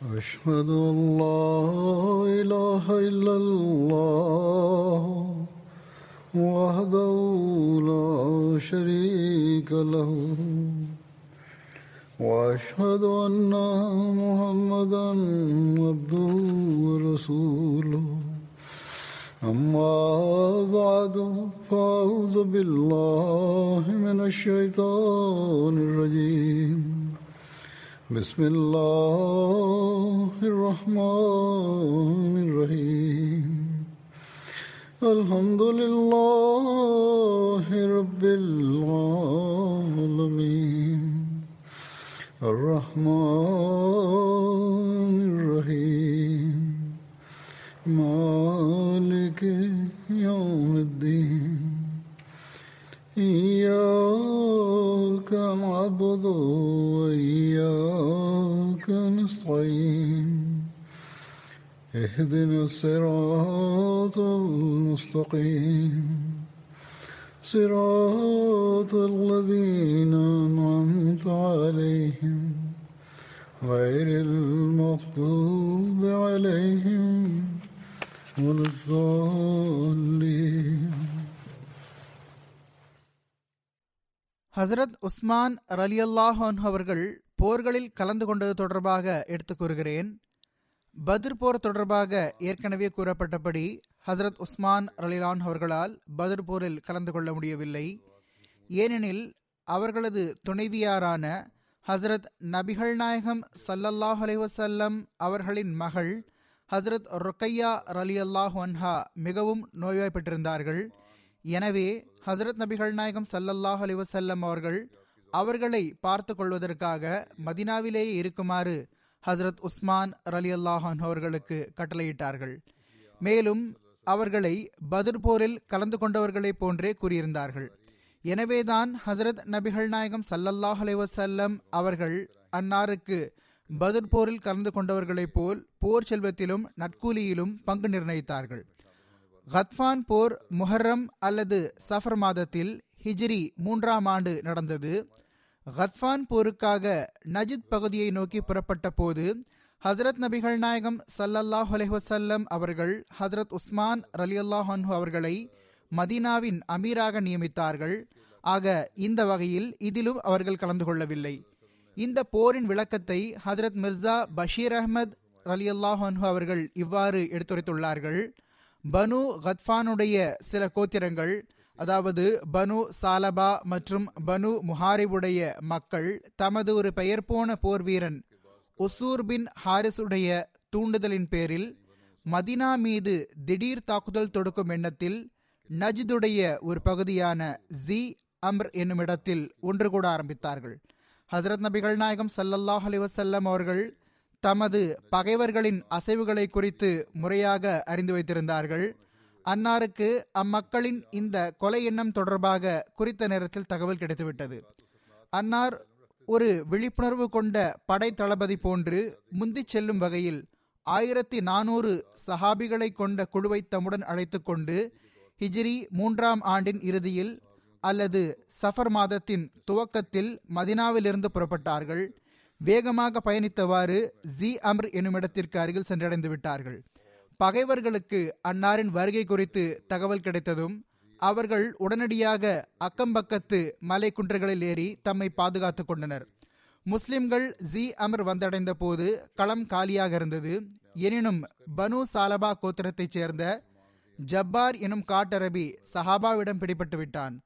أشهد أن لا إله إلا الله وحده لا شريك له وأشهد أن محمدا عبده ورسوله أما بعد فأعوذ بالله من الشيطان الرجيم بسم الله الرحمن الرحيم الحمد لله رب العالمين الرحمن الرحيم مالك يوم الدين إياك نعبد وإياك نستعين اهدنا الصراط المستقيم صراط الذين أنعمت عليهم غير المغضوب عليهم ولا الضالين. ஹசரத் உஸ்மான் ரலியல்லாஹு அன்ஹு அவர்கள் போர்களில் கலந்து கொண்டது தொடர்பாக எடுத்து கூறுகிறேன். பத்ர் போர் தொடர்பாக ஏற்கனவே கூறப்பட்டபடி ஹசரத் உஸ்மான் ரலியல்லாஹு அன்ஹு அவர்களால் பத்ர் போரில் கலந்து கொள்ள முடியவில்லை. ஏனெனில் அவர்களது துணைவியாரான ஹசரத் நபிகள் நாயகம் ஸல்லல்லாஹு அலைஹி வஸல்லம் அவர்களின் மகள் ஹசரத் ருக்கையா ரலியல்லாஹு அன்ஹா மிகவும் நோய்வாய்ப்பட்டிருந்தார்கள். எனவே ஹசரத் நபிகள் நாயகம் ஸல்லல்லாஹு அலைஹி வஸல்லம் அவர்களை பார்த்து கொள்வதற்காக மதினாவிலேயே இருக்குமாறு ஹசரத் உஸ்மான் ரலியல்லாஹு அன்ஹு அவர்களுக்கு கட்டளையிட்டார்கள். மேலும் அவர்களை பத்ர் போரில் கலந்து கொண்டவர்களை போன்றே கூறியிருந்தார்கள். எனவேதான் ஹசரத் நபிகள் நாயகம் ஸல்லல்லாஹு அலைஹி வஸல்லம் அவர்கள் அன்னாருக்கு பத்ர் போரில் கலந்து கொண்டவர்களைப் போல் போர் செல்வத்திலும் நட்கூலியிலும் பங்கு நிர்ணயித்தார்கள். கத்ஃபான் போர் முஹர்ரம் அல்லது சஃபர் மாதத்தில் ஹிஜ்ரி 3ஆம் ஆண்டு நடந்தது. கத்ஃபான் போருக்காக நஜித் பகுதியை நோக்கி புறப்பட்ட போது ஹசரத் நபிகள் நாயகம் ஸல்லல்லாஹு அலைஹி வஸல்லம் அவர்கள் ஹசரத் உஸ்மான் ரலியல்லாஹு அன்ஹு அவர்களை மதீனாவின் அமீராக நியமித்தார்கள். ஆக இந்த வகையில் இதிலும் அவர்கள் கலந்து கொள்ளவில்லை. இந்த போரின் விளக்கத்தை ஹசரத் மிர்சா பஷீர் அஹ்மத் ரலியல்லாஹு அன்ஹு அவர்கள் இவ்வாறு எடுத்துரைத்துள்ளார்கள். பனு கத்ஃபானுடைய சில கோத்திரங்கள், அதாவது பனு சாலபா மற்றும் பனு முஹாரிபுடைய மக்கள் தமது ஒரு பெயர் போன போர் வீரன் ஒசூர் பின் ஹாரிசுடைய தூண்டுதலின் பேரில் மதினா மீது திடீர் தாக்குதல் தொடுக்கும் எண்ணத்தில் நஜ்துடைய ஒரு பகுதியான ஜி அம்ர் என்னும் இடத்தில் ஒன்று கூட ஆரம்பித்தார்கள். ஹசரத் நபிகள் நாயகம் ஸல்லல்லாஹு அலைஹி வஸல்லம் அவர்கள் தமது பகைவர்களின் அசைவுகளை குறித்து முறையாக அறிந்து வைத்திருந்தார்கள். அன்னாருக்கு அம்மக்களின் இந்த கொலை எண்ணம் தொடர்பாக குறித்த நேரத்தில் தகவல் கிடைத்துவிட்டது. அன்னார் ஒரு விழிப்புணர்வு கொண்ட படை தளபதி போன்று முந்தி செல்லும் வகையில் 1400 சஹாபிகளை கொண்ட குழுவை தம்முடன் அழைத்து கொண்டு ஹிஜ்ரி 3ஆம் ஆண்டின் இறுதியில் அல்லது சஃபர் மாதத்தின் துவக்கத்தில் மதினாவிலிருந்து புறப்பட்டார்கள். வேகமாக பயணித்தவாறு ஜி அம்ர் என்னுமிடத்திற்கு அருகில் சென்றடைந்து விட்டார்கள். பகைவர்களுக்கு அன்னாரின் வருகை குறித்து தகவல் கிடைத்ததும் அவர்கள் உடனடியாக அக்கம்பக்கத்து மலை குன்றுகளில் ஏறி தம்மை பாதுகாத்து கொண்டனர். முஸ்லிம்கள் ஜி அம்ர் வந்தடைந்த போது களம் காலியாக இருந்தது. எனினும் பனு சாலபா கோத்திரத்தைச் சேர்ந்த ஜப்பார் எனும் காட்டரபி சஹாபாவிடம் பிடிபட்டு விட்டான்.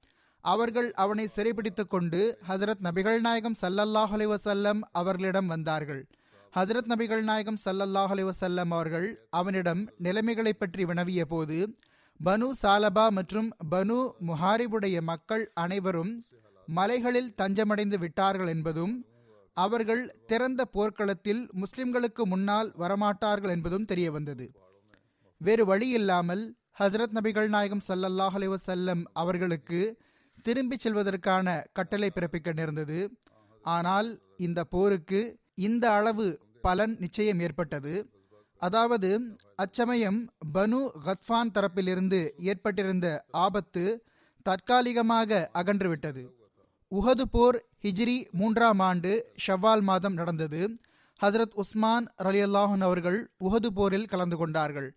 அவர்கள் அவனை சிறைப்பிடித்து கொண்டு ஹசரத் நபிகள் நாயகம் ஸல்லல்லாஹு அலைஹி வஸல்லம் அவர்களிடம் வந்தார்கள். ஹசரத் நபிகள் நாயகம் ஸல்லல்லாஹு அலைஹி வஸல்லம் அவர்கள் அவனிடம் நிலைமைகளை பற்றி வினவிய போது பனு சாலபா மற்றும் பனு முஹாரிபுடைய மக்கள் அனைவரும் மலைகளில் தஞ்சமடைந்து விட்டார்கள் என்பதும் அவர்கள் திறந்த போர்க்களத்தில் முஸ்லிம்களுக்கு முன்னால் வரமாட்டார்கள் என்பதும் தெரிய வந்தது. வேறு வழியில்லாமல் ஹசரத் நபிகள் நாயகம் ஸல்லல்லாஹு அலைஹி வஸல்லம் அவர்களுக்கு திரும்பி செல்வதற்கான கட்டளை பிறப்பிக்க நேர்ந்தது. ஆனால் இந்த போருக்கு இந்த அளவு பலன் நிச்சயம் ஏற்பட்டது. அதாவது அச்சமயம் பனு கத்ஃபான் தரப்பிலிருந்து ஏற்பட்டிருந்த ஆபத்து தற்காலிகமாக அகன்றுவிட்டது. உஹது போர் ஹிஜ்ரி 3ஆம் ஆண்டு ஷவ்வால் மாதம் நடந்தது. ஹஜ்ரத் உஸ்மான் ரலியல்லாஹன் அவர்கள் உஹது போரில் கலந்து கொண்டார்கள்.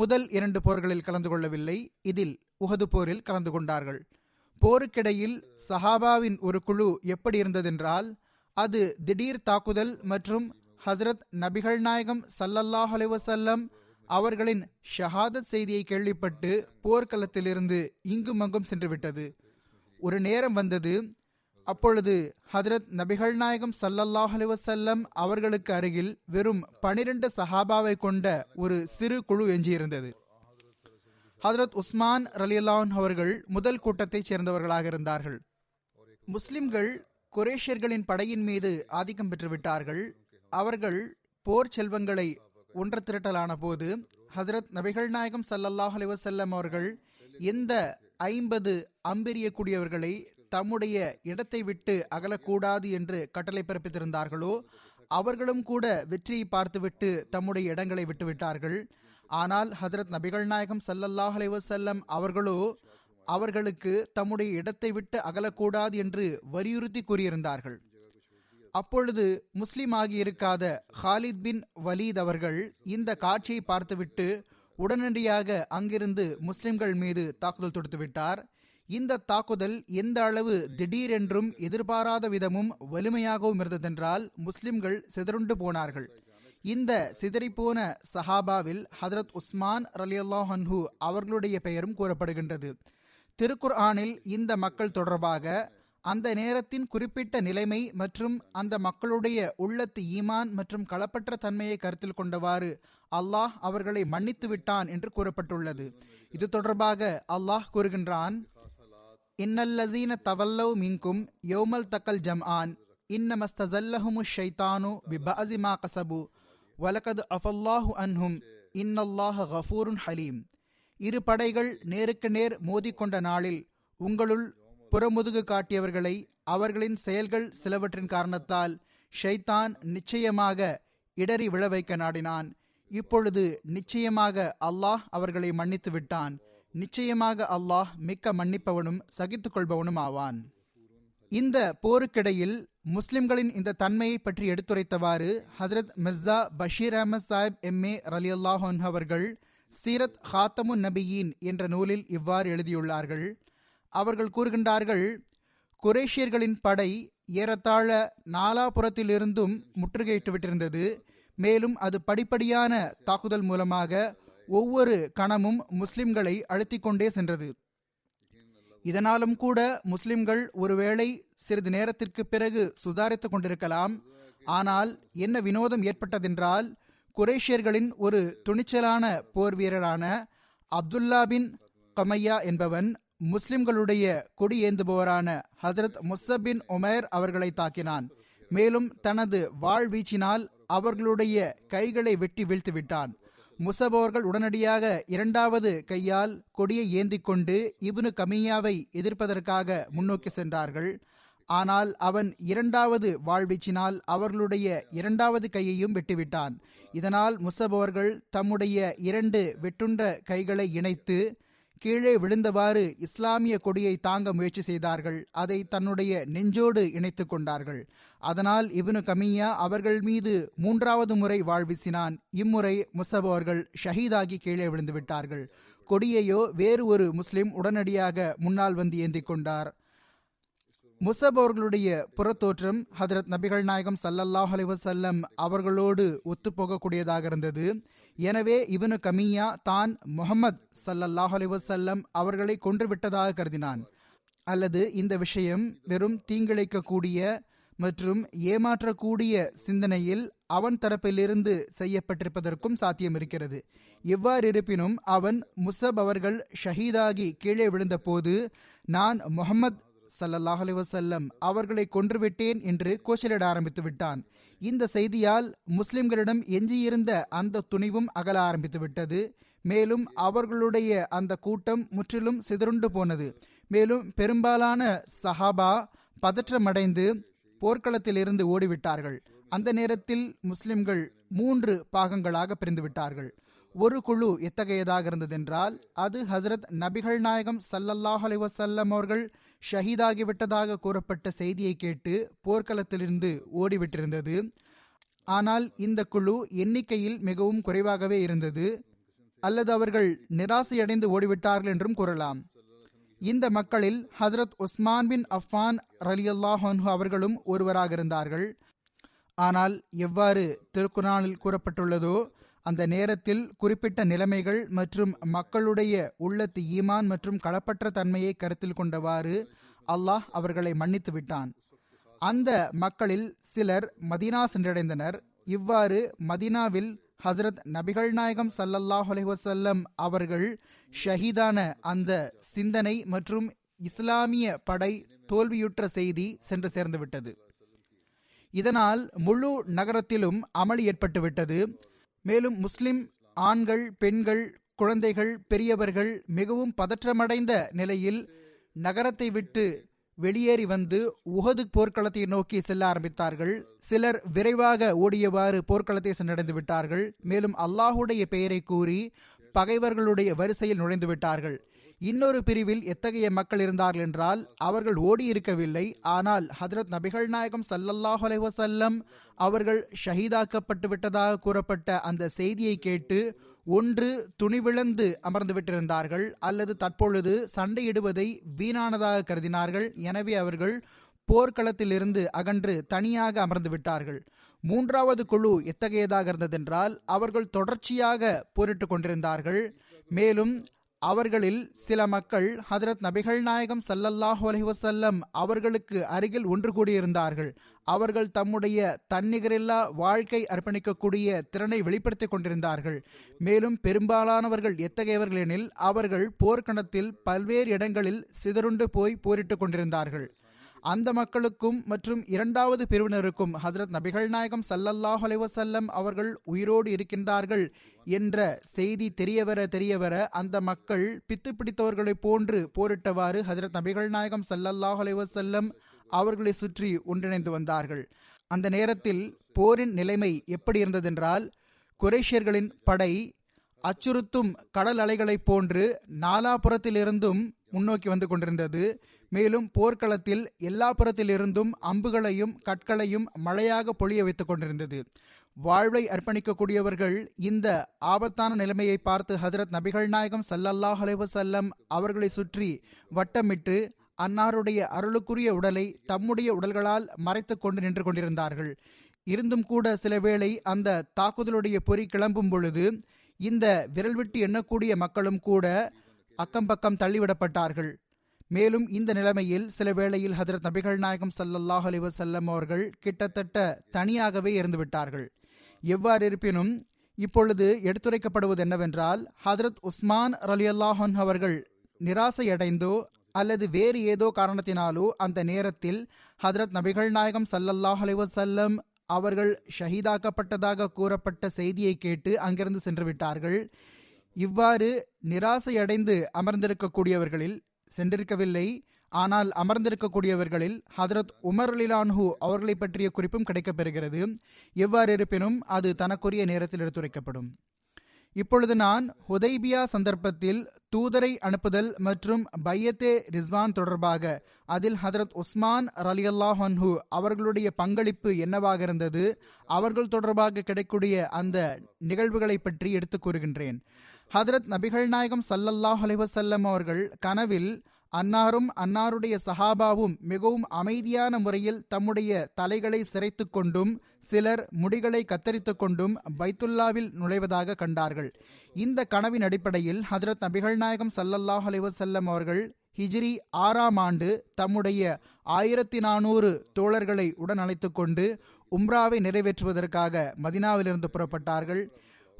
முதல் 2 போர்களில் கலந்து கொள்ளவில்லை, இதில் உஹது போரில் கலந்து கொண்டார்கள். போருக்கிடையில் சஹாபாவின் ஒரு குழு எப்படி இருந்ததென்றால், அது திடீர் தாக்குதல் மற்றும் ஹஜ்ரத் நபிகள் நாயகம் ஸல்லல்லாஹு அலைஹி வஸல்லம் அவர்களின் ஷஹாதத் செய்தியை கேள்விப்பட்டு போர்க்களத்திலிருந்து இங்குமங்கும் சென்றுவிட்டது. ஒரு நேரம் வந்தது, அப்பொழுது ஹஜ்ரத் நபிகள் நாயகம் ஸல்லல்லாஹு அலைஹி வஸல்லம் அவர்களுக்கு அருகில் வெறும் 12 சஹாபாவை கொண்ட ஒரு சிறு குழு எஞ்சியிருந்தது. ஹஜ்ரத் உஸ்மான் ரலியல்லாஹு அன்ஹு அவர்கள் முதல் கூட்டத்தைச் சேர்ந்தவர்களாக இருந்தார்கள். முஸ்லிம்கள் குரேஷியர்களின் படையின் மீது ஆதிக்கம் பெற்றுவிட்டார்கள். அவர்கள் போர் செல்வங்களை ஒன்று திரட்டலான போது ஹஜ்ரத் நபிகள் நாயகம் ஸல்லல்லாஹு அலைஹி வஸல்லம் அவர்கள் இந்த 50 அம்பெரியக்கூடியவர்களை தம்முடைய இடத்தை விட்டு அகலக்கூடாது என்று கட்டளை பிறப்பித்திருந்தார்களோ, அவர்களும் கூட வெற்றியை பார்த்துவிட்டு தம்முடைய இடங்களை விட்டுவிட்டார்கள். ஆனால் ஹஜ்ரத் நபிகள் நாயகம் ஸல்லல்லாஹு அலைஹி வஸல்லம் அவர்களோ அவர்களுக்கு தம்முடைய இடத்தை விட்டு அகலக்கூடாது என்று வலியுறுத்தி கூறியிருந்தார்கள். அப்பொழுது முஸ்லிம் ஆகியிருக்காத ஹாலித் பின் வலீத் அவர்கள் இந்த காட்சியை பார்த்துவிட்டு உடனடியாக அங்கிருந்து முஸ்லிம்கள் மீது தாக்குதல் தொடுத்துவிட்டார். இந்த தாக்குதல் எந்த அளவு திடீரென்றும் எதிர்பாராத விதமும் வலிமையாகவும் இருந்ததென்றால் முஸ்லிம்கள் சிதறுண்டு போனார்கள். இந்த சிதறிப்போன சஹாபாவில் ஹஜ்ரத் உஸ்மான் ரலியல்லாஹு அன்ஹு அவர்களுடைய பெயரும் கூறப்படுகின்றது. திருக்குர்ஆனில் இந்த மக்கள் தொடர்பாக அந்த நேரத்தின் குறிப்பிட்ட நிலைமை மற்றும் அந்த மக்களுடைய உள்ளத்து ஈமான் மற்றும் களப்பற்ற தன்மையை கருத்தில் கொண்டவாறு அல்லாஹ் அவர்களை மன்னித்து விட்டான் என்று கூறப்பட்டுள்ளது. இது தொடர்பாக அல்லாஹ் கூறுகின்றான், இன்னல்லதீன தவல்லவ் மின்கும் யௌமல் தக்கல் ஜம்ஆன் இன்னமஸ்தஸல்லஹுமு ஷைத்தானு பிபஅஸி மா கஸபு வலகத் அஃபல்லாஹு அன்ஹும் இன்னல்லாஹ கஃபூருன் ஹலீம். இரு படைகள் நேருக்கு நேர் மோதிக்கொண்ட நாளில் உங்களுள் புறமுதுகு காட்டியவர்களை அவர்களின் செயல்கள் சிலவற்றின் காரணத்தால் ஷைத்தான் நிச்சயமாக இடறி விழ வைக்க நாடினான். இப்பொழுது நிச்சயமாக அல்லாஹ் அவர்களை மன்னித்து விட்டான். நிச்சயமாக அல்லாஹ் மிக்க மன்னிப்பவனும் சகித்து கொள்பவனும் ஆவான். இந்த போருக்கிடையில் முஸ்லிம்களின் இந்த தன்மையை பற்றி எடுத்துரைத்தவாறு ஹஜ்ரத் மிர்சா பஷீர் அஹமத் சாஹிப் எம்ஏ ரலியல்லாஹு அன்ஹு அவர்கள் சீரத் ஹாத்தமுன் நபியின் என்ற நூலில் இவ்வாறு எழுதியுள்ளார்கள். அவர்கள் கூறுகின்றார்கள், குரேஷியர்களின் படை ஏறத்தாழ நாலாபுரத்திலிருந்தும் முற்றுகையிட்டு விட்டிருந்தது. மேலும் அது படிப்படியான தாக்குதல் மூலமாக ஒவ்வொரு கணமும் முஸ்லிம்களை அழுத்திக் கொண்டே சென்றது. இதனாலும் கூட முஸ்லிம்கள் ஒருவேளை சிறிது நேரத்திற்கு பிறகு சுதாரித்து கொண்டிருக்கலாம். ஆனால் என்ன வினோதம் ஏற்பட்டதென்றால், குரேஷியர்களின் ஒரு துணிச்சலான போர் வீரரான அப்துல்லா பின் கமையா என்பவன் முஸ்லிம்களுடைய கொடி ஏந்துபவரான ஹஜ்ரத் முஸ்அப் பின் உமைர் அவர்களை தாக்கினான். மேலும் தனது வாள் வீச்சினால் அவர்களுடைய கைகளை வெட்டி வீழ்த்து விட்டான். முஸ்அப் அவர்கள் உடனடியாக 2வது கையால் கொடியை ஏந்தி கொண்டு இப்னு கமியாவை எதிர்ப்பதற்காக முன்னோக்கி சென்றார்கள். ஆனால் அவன் 2வது வாழ்வீச்சினால் அவர்களுடைய 2வது கையையும் வெட்டிவிட்டான். இதனால் முஸ்அப் அவர்கள் தம்முடைய 2 வெட்டுண்ட கைகளை இணைத்து கீழே விழுந்தவாறு இஸ்லாமிய கொடியை தாங்க முயற்சி செய்தார்கள். அதை தன்னுடைய நெஞ்சோடு இணைத்து கொண்டார்கள். அதனால் இப்னு கமியா அவர்கள் மீது 3வது முறை வாள் வீசினான். இம்முறை முஸ்அப் அவர்கள் ஷஹீதாகி கீழே விழுந்து விட்டார்கள். கொடியையோ வேறு ஒரு முஸ்லிம் உடனடியாக முன்னால் வந்து ஏந்தி கொண்டார். முஸ்அப் அவர்களுடைய புறத்தோற்றம் ஹஜ்ரத் நபிகள் நாயகம் ஸல்லல்லாஹு அலைஹி வஸல்லம் அவர்களோடு ஒத்துப்போகக்கூடியதாக இருந்தது. எனவே இப்னு கமியா தான் முஹம்மது ஸல்லல்லாஹு அலைஹி வஸல்லம் அவர்களை கொன்றுவிட்டதாக கருதினான். அல்லது இந்த விஷயம் வெறும் தீங்கிழைக்கக்கூடிய மற்றும் ஏமாற்றக்கூடிய சிந்தனையில் அவன் தரப்பிலிருந்து செய்யப்பட்டிருப்பதற்கும் சாத்தியம் இருக்கிறது. எவ்வாறு இருப்பினும் அவன் முஸ்அப் அவர்கள் ஷஹீதாகி கீழே விழுந்த போது நான் முஹம்மது ஸல்லல்லாஹு அலைஹி வஸல்லம் அவர்களை கொன்றுவிட்டேன் என்று கோஷலிட ஆரம்பித்து விட்டான். இந்த செய்தியால் முஸ்லிம்களிடம் எஞ்சியிருந்த அந்த துணிவும் அகல ஆரம்பித்து விட்டது. மேலும் அவர்களுடைய அந்த கூட்டம் முற்றிலும் சிதறுண்டு போனது. மேலும் பெரும்பாலான சஹாபா பதற்றமடைந்து போர்க்களத்திலிருந்து ஓடிவிட்டார்கள். அந்த நேரத்தில் முஸ்லிம்கள் 3 பாகங்களாக பிரிந்துவிட்டார்கள். ஒரு குழு எத்தகையதாக இருந்ததென்றால், அது ஹஜ்ரத் நபிகள் நாயகம் ஸல்லல்லாஹு அலைஹி வஸல்லம் அவர்கள் ஷஹீதாகிவிட்டதாக கூறப்பட்ட செய்தியை கேட்டு போர்க்களத்திலிருந்து ஓடிவிட்டிருந்தது. ஆனால் இந்த குழு எண்ணிக்கையில் மிகவும் குறைவாகவே இருந்தது, அல்லது அவர்கள் நிராசையடைந்து ஓடிவிட்டார்கள் என்றும் கூறலாம். இந்த மக்களில் ஹஜ்ரத் உஸ்மான் பின் அஃபான் ரலியல்லாஹு அன்ஹு அவர்களும் ஒருவராக இருந்தார்கள். ஆனால் எவ்வாறு திருக்குர்ஆனில் கூறப்பட்டுள்ளதோ அந்த நேரத்தில் குறிப்பிட்ட நிலைமைகள் மற்றும் மக்களுடைய உள்ளத்து ஈமான் மற்றும் களப்பற்ற தன்மையை கருத்தில் கொண்டவாறு அல்லாஹ் அவர்களை மன்னித்து விட்டான். அந்த மக்களில் சிலர் மதீனா சென்றடைந்தனர். இவ்வாறு மதீனாவில் ஹசரத் நபிகள் நாயகம் ஸல்லல்லாஹு அலைஹி வஸல்லம் அவர்கள் ஷஹீதான அந்த சிந்தனை மற்றும் இஸ்லாமிய படை தோல்வியுற்ற செய்தி சென்று சேர்ந்துவிட்டது. இதனால் முழு நகரத்திலும் அமளி ஏற்பட்டுவிட்டது. மேலும் முஸ்லிம் ஆண்கள், பெண்கள், குழந்தைகள், பெரியவர்கள் மிகவும் பதற்றமடைந்த நிலையில் நகரத்தை விட்டு வெளியேறி வந்து உஹது போர்க்களத்தை நோக்கி செல்ல ஆரம்பித்தார்கள். சிலர் விரைவாக ஓடியவாறு போர்க்களத்தை சென்றடைந்து விட்டார்கள். மேலும் அல்லாஹுடைய பெயரை கூறி பகைவர்களுடைய வரிசையில் நுழைந்து விட்டார்கள். இன்னொரு பிரிவில் எத்தகைய மக்கள் இருந்தார்கள் என்றால் அவர்கள் ஓடி இருக்கவில்லை, ஆனால் ஹஜ்ரத் நபிகள் நாயகம் ஸல்லல்லாஹு அலைஹி வஸல்லம் அவர்கள் ஷஹீதாக்கப்பட்டு விட்டதாக கூறப்பட்ட அந்த செய்தியை கேட்டு ஒன்று துணிவிழந்து அமர்ந்து விட்டிருந்தார்கள், அல்லது தற்பொழுது சண்டையிடுவதை வீணானதாக கருதினார்கள். எனவே அவர்கள் போர்க்களத்திலிருந்து அகன்று தனியாக அமர்ந்து விட்டார்கள். மூன்றாவது குழு எத்தகையதாக இருந்ததென்றால் அவர்கள் தொடர்ச்சியாக போரிட்டு கொண்டிருந்தார்கள். மேலும் அவர்களில் சில மக்கள் ஹஜ்ரத் நபிகள் நாயகம் ஸல்லல்லாஹு அலைஹி வஸல்லம் அவர்களுக்கு அருகில் ஒன்று கூடியிருந்தார்கள். அவர்கள் தம்முடைய தன்னிகரில்லா வாழ்க்கை அர்ப்பணிக்கக்கூடிய திறனை வெளிப்படுத்திக் கொண்டிருந்தார்கள். மேலும் பெரும்பாலானவர்கள் எத்தகையவர்கள் எனில் அவர்கள் போர்க்களத்தில் பல்வேறு இடங்களில் சிதறுண்டு போய் போரிட்டு கொண்டிருந்தார்கள். அந்த மக்களுக்கும் மற்றும் இரண்டாவது பிரிவினருக்கும் ஹஜ்ரத் நபிகள் நாயகம் ஸல்லல்லாஹு அலைஹி வஸல்லம் அவர்கள் உயிரோடு இருக்கின்றார்கள் என்ற செய்தி தெரியவர அந்த மக்கள் பித்து பிடித்தவர்களை போன்று போரிட்டவாறு ஹஜ்ரத் நபிகள் நாயகம் ஸல்லல்லாஹு அலைஹி வஸல்லம் அவர்களை சுற்றி ஒன்றிணைந்து வந்தார்கள். அந்த நேரத்தில் போரின் நிலைமை எப்படி இருந்ததென்றால் குறைஷியர்களின் படை அச்சுறுத்தும் கடல் அலைகளைப் போன்று நாலாபுரத்திலிருந்தும் முன்னோக்கி வந்து கொண்டிருந்தது. மேலும் போர்க்களத்தில் எல்லா புறத்திலிருந்தும் அம்புகளையும் கற்களையும் மழையாக பொழிய வைத்துக் கொண்டிருந்தது. வாழ்வை அர்ப்பணிக்கக்கூடியவர்கள் இந்த ஆபத்தான நிலைமையை பார்த்து ஹஜ்ரத் நபிகள் நாயகம் ஸல்லல்லாஹு அலைஹி வஸல்லம் அவர்களை சுற்றி வட்டமிட்டு அன்னாருடைய அருளுக்குரிய உடலை தம்முடைய உடல்களால் மறைத்து கொண்டு நின்று கொண்டிருந்தார்கள். இருந்தும் கூட சில வேளை அந்த தாக்குதலுடைய பொறி கிளம்பும் பொழுது இந்த விரல் விட்டு எண்ணக்கூடிய மக்களும் கூட அக்கம்பக்கம் தள்ளிவிடப்பட்டார்கள். மேலும் இந்த நிலைமையில் சில வேளையில் ஹஜ்ரத் நபிகள் நாயகம் ஸல்லல்லாஹு அலைஹி வஸல்லம் அவர்கள் கிட்டத்தட்ட தனியாகவே இருந்துவிட்டார்கள். எவ்வாறு இருப்பினும் இப்பொழுது எடுத்துரைக்கப்படுவது என்னவென்றால் ஹஜ்ரத் உஸ்மான் ரலியல்லாஹு அன்ஹு அவர்கள் நிராசையடைந்தோ அல்லது வேறு ஏதோ காரணத்தினாலோ அந்த நேரத்தில் ஹஜ்ரத் நபிகள் நாயகம் ஸல்லல்லாஹு அலைஹி வஸல்லம் அவர்கள் ஷஹீதாக்கப்பட்டதாக கூறப்பட்ட செய்தியை கேட்டு அங்கிருந்து சென்றுவிட்டார்கள். இவ்வாறு நிராசையடைந்து அமர்ந்திருக்கக்கூடியவர்களில் சென்றிருக்கவில்லை, ஆனால் அமர்ந்திருக்கக்கூடியவர்களில் ஹஜ்ரத் உமர் ரலியல்லாஹு அவர்களை பற்றிய குறிப்பும் கிடைக்கப்பெறுகிறது. எவ்வாறு இருப்பினும் அது தனக்குரிய நேரத்தில் எடுத்துரைக்கப்படும். இப்பொழுது நான் ஹுதைபியா சந்தர்ப்பத்தில் தூதரை அனுப்புதல் மற்றும் பையத்தே ரிஸ்வான் தொடர்பாக அதில் ஹஜ்ரத் உஸ்மான் ரலியல்லாஹு அன்ஹு அவர்களுடைய பங்களிப்பு என்னவாக இருந்தது, அவர்கள் தொடர்பாக கிடைக்கூடிய அந்த நிகழ்வுகளை பற்றி எடுத்து கூறுகின்றேன். ஹஜ்ரத் நபிகள் நாயகம் ஸல்லல்லாஹு அலைஹி வஸல்லம் அவர்கள் கனவில் அன்னாரும் அன்னாருடைய சஹாபாவும் மிகவும் அமைதியான முறையில் தம்முடைய தலைகளை சிரைத்து கொண்டும் சிலர் முடிகளை கத்தரித்து கொண்டும் பைத்துல்லாவில் நுழைவதாக கண்டார்கள். இந்த கனவின் அடிப்படையில் ஹஜ்ரத் நபிகள் நாயகம் ஸல்லல்லாஹு அலைஹி வஸல்லம் அவர்கள் ஹிஜ்ரி 6ஆம் ஆண்டு தம்முடைய 1400 தோழர்களை உடன் அழைத்து கொண்டு உம்ராவை நிறைவேற்றுவதற்காக மதினாவிலிருந்து புறப்பட்டார்கள்.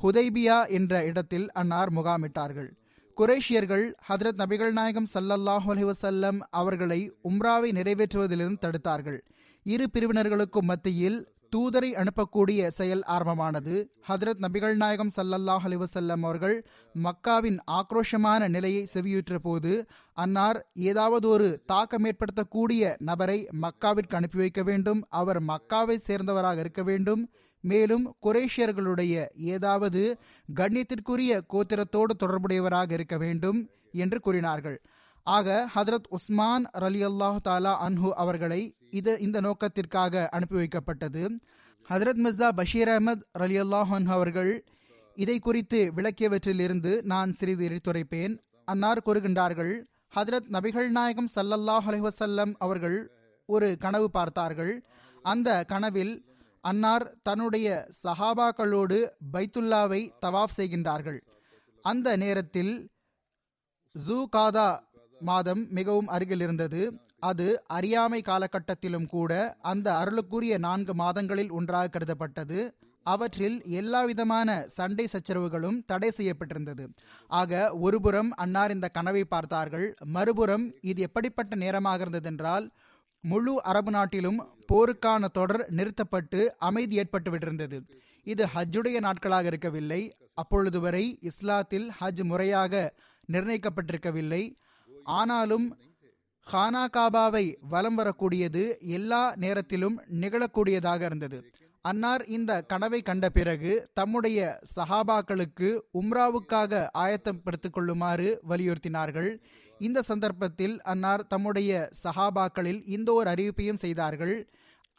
ஹுதைபியா என்ற இடத்தில் அன்னார் முகாமிட்டார்கள். குரேஷியர்கள் ஹஜ்ரத் நபிகள் நாயகம் ஸல்லல்லாஹு அலைஹி வஸல்லம் அவர்களை உம்ராவை நிறைவேற்றுவதிலிருந்து தடுத்தார்கள். இரு பிரிவினர்களுக்கும் மத்தியில் தூதரை அனுப்பக்கூடிய செயல் ஆரம்பமானது. ஹஜ்ரத் நபிகள் நாயகம் ஸல்லல்லாஹு அலைஹி வஸல்லம் அவர்கள் மக்காவின் ஆக்ரோஷமான நிலையை செவியுற்ற போது அன்னார் ஏதாவது ஒரு தாக்கம் ஏற்படுத்தக்கூடிய நபரை மக்காவிற்கு அனுப்பி வைக்க வேண்டும், அவர் மக்காவை சேர்ந்தவராக இருக்க வேண்டும், மேலும் குறைஷியர்களுடைய ஏதாவது கண்ணியத்திற்குரிய கோத்திரத்தோடு தொடர்புடையவராக இருக்க வேண்டும் என்று கூறினார்கள். ஆக ஹஜ்ரத் உஸ்மான் ரலியல்லாஹு தஆலா அன்ஹு அவர்களை இந்த நோக்கத்திற்காக அனுப்பி வைக்கப்பட்டது. ஹஜரத் மிர்சா பஷீர் அஹமத் ரலியல்லாஹு அன்ஹு அவர்கள் இதை குறித்து விளக்கியவற்றிலிருந்து நான் சிறிது எடுத்துரைப்பேன். அன்னார் கூறுகின்றார்கள், ஹஜரத் நபிகள் நாயகம் ஸல்லல்லாஹு அலைஹி வஸல்லம் அவர்கள் ஒரு கனவு பார்த்தார்கள். அந்த கனவில் அன்னார் தன்னுடைய சஹாபாக்களோடு பைத்துல்லாவை தவாஃப் செய்கின்றார்கள். அந்த நேரத்தில் ஜூகாதா மாதம் மிகவும் அருகில் இருந்தது. அது அறியாமை காலகட்டத்திலும் கூட அந்த அருளுக்குரிய 4 மாதங்களில் ஒன்றாக கருதப்பட்டது. அவற்றில் எல்லாவிதமான சண்டை சச்சரவுகளும் தடை செய்யப்பட்டிருந்தது. ஆக ஒருபுறம் அன்னார் இந்த கனவை பார்த்தார்கள். மறுபுறம் இது எப்படிப்பட்ட நேரமாக இருந்ததென்றால், முழு அரபு நாட்டிலும் போருக்கான தொடர் நிறுத்தப்பட்டு அமைதி ஏற்பட்டுவிட்டிருந்தது. இது ஹஜ்ஜுடைய நாட்களாக இருக்கவில்லை. அப்பொழுது வரை இஸ்லாத்தில் ஹஜ் முறையாக நிர்ணயிக்கப்பட்டிருக்கவில்லை. ஆனாலும் ஹானா காபாவை வலம் வரக்கூடியது எல்லா நேரத்திலும் நிகழக்கூடியதாக இருந்தது. அன்னார் இந்த கனவை கண்ட பிறகு தம்முடைய சஹாபாக்களுக்கு உம்ராவுக்காக ஆயத்தப்படுத்திக் கொள்ளுமாறு வலியுறுத்தினார்கள். இந்த சந்தர்ப்பத்தில் அன்னார் தம்முடைய சஹாபாக்களில் இந்த ஒரு அறிவிப்பையும் செய்தார்கள்.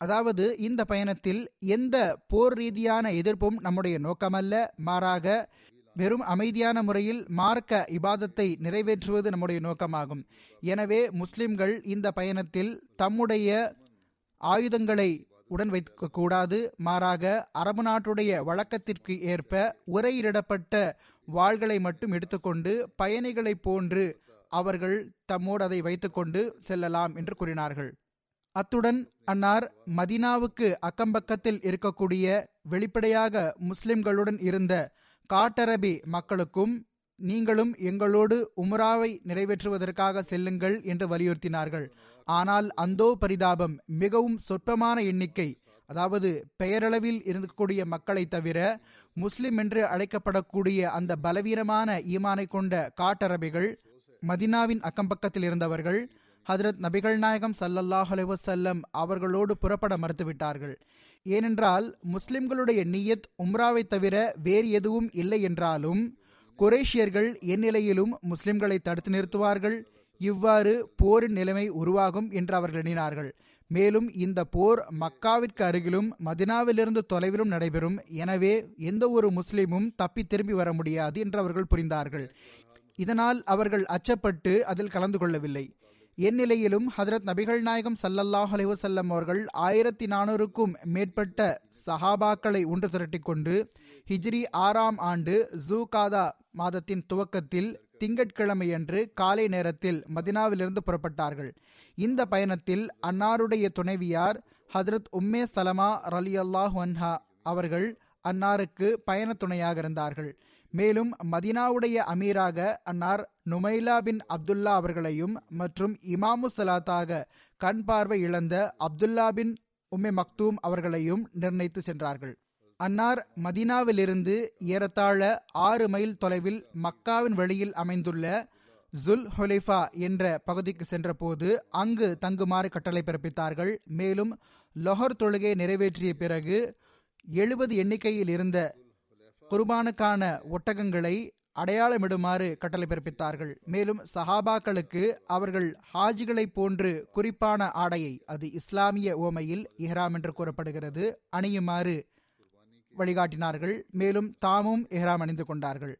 அதாவது, இந்த பயணத்தில் எந்த போர் ரீதியான எதிர்ப்பும் நம்முடைய நோக்கமல்ல, மாறாக வெறும் அமைதியான முறையில் மார்க்க இபாதத்தை நிறைவேற்றுவது நம்முடைய நோக்கமாகும். எனவே முஸ்லிம்கள் இந்த பயணத்தில் தம்முடைய ஆயுதங்களை உடன் வைக்கக்கூடாது, மாறாக அரபு நாட்டுடைய வழக்கத்திற்கு ஏற்ப உரையிடப்பட்ட வாள்களை மட்டும் எடுத்துக்கொண்டு பயணிகளை போன்று அவர்கள் தம்மோடு அதை வைத்துக்கொண்டு செல்லலாம் என்று கூறினார்கள். அத்துடன் அன்னார் மதீனாவுக்கு அக்கம்பக்கத்தில் இருக்கக்கூடிய வெளிப்படையாக முஸ்லிம்களுடன் இருந்த காட்டரபி மக்களுக்கும் நீங்களும் எங்களோடு உம்ராவை நிறைவேற்றுவதற்காக செல்லுங்கள் என்று வலியுறுத்தினார்கள். ஆனால் அந்தோ பரிதாபம், மிகவும் சொற்பமான எண்ணிக்கை, அதாவது பெயரளவில் இருக்கக்கூடிய மக்களை தவிர முஸ்லிம் என்று அழைக்கப்படக்கூடிய அந்த பலவீனமான ஈமானை கொண்ட காட்டரபிகள், மதினாவின் அக்கம்பக்கத்தில் இருந்தவர்கள், ஹஜ்ரத் நபிகள் நாயகம் ஸல்லல்லாஹு அலைஹி வஸல்லம் அவர்களோடு புறப்பட மறுத்துவிட்டார்கள். ஏனென்றால் முஸ்லிம்களுடைய நியத் உம்ராவை தவிர வேறு எதுவும் இல்லை என்றாலும் குறைஷியர்கள் எந்நிலையிலும் முஸ்லிம்களை தடுத்து நிறுத்துவார்கள், இவ்வாறு போரின் நிலைமை உருவாகும் என்று அவர்கள் எண்ணினார்கள். மேலும் இந்த போர் மக்காவிற்கு அருகிலும் மதினாவிலிருந்து தொலைவிலும் நடைபெறும். எனவே எந்த ஒரு முஸ்லிமும் தப்பி திரும்பி வர முடியாது என்று அவர்கள் புரிந்தார்கள். இதனால் அவர்கள் அச்சப்பட்டு அதில் கலந்து கொள்ளவில்லை. எந்நிலையிலும் ஹஜ்ரத் நபிகள் நாயகம் ஸல்லல்லாஹு அலைஹி வஸல்லம் அவர்கள் 1400க்கும் மேற்பட்ட சஹாபாக்களை ஒன்று திரட்டி கொண்டு ஹிஜ்ரி 6ஆம் ஆண்டு ஜூகாதா மாதத்தின் துவக்கத்தில் திங்கட்கிழமையன்று காலை நேரத்தில் மதினாவிலிருந்து புறப்பட்டார்கள். இந்த பயணத்தில் அன்னாருடைய துணைவியார் ஹஜ்ரத் உம்மே சலமா ரலியல்லாஹு அன்ஹா அவர்கள் அன்னாருக்கு பயண துணையாக இருந்தார்கள். மேலும் மதினாவுடைய அமீராக அன்னார் நுமைலா பின் அப்துல்லா அவர்களையும் மற்றும் இமாமு சலாத்தாக கண் பார்வை இழந்த அப்துல்லா பின் உம்மே மக்தூம் அவர்களையும் நிர்ணயித்து சென்றார்கள். அன்னார் மதினாவிலிருந்து ஏறத்தாழ 6 மைல் தொலைவில் மக்காவின் வெளியில் அமைந்துள்ள ஜுல் ஹுலைஃபா என்ற பகுதிக்கு சென்ற போது அங்கு தங்குமாறு கட்டளை பிறப்பித்தார்கள். மேலும் லொஹர் தொழுகை நிறைவேற்றிய பிறகு 70 எண்ணிக்கையில் இருந்த குர்பானுக்கான ஒட்டகங்களை அடையாளமிடுமாறு கட்டளை பிறப்பித்தார்கள். மேலும் சஹாபாக்களுக்கு அவர்கள் ஹாஜிகளைப் போன்று குறிப்பான ஆடையை, அது இஸ்லாமிய ஓமையில் இஹ்ராம் என்று கூறப்படுகிறது, அணியுமாறு வழிகாட்டினார்கள். மேலும் தாமும் இஹ்ராம் அணிந்து கொண்டார்கள்.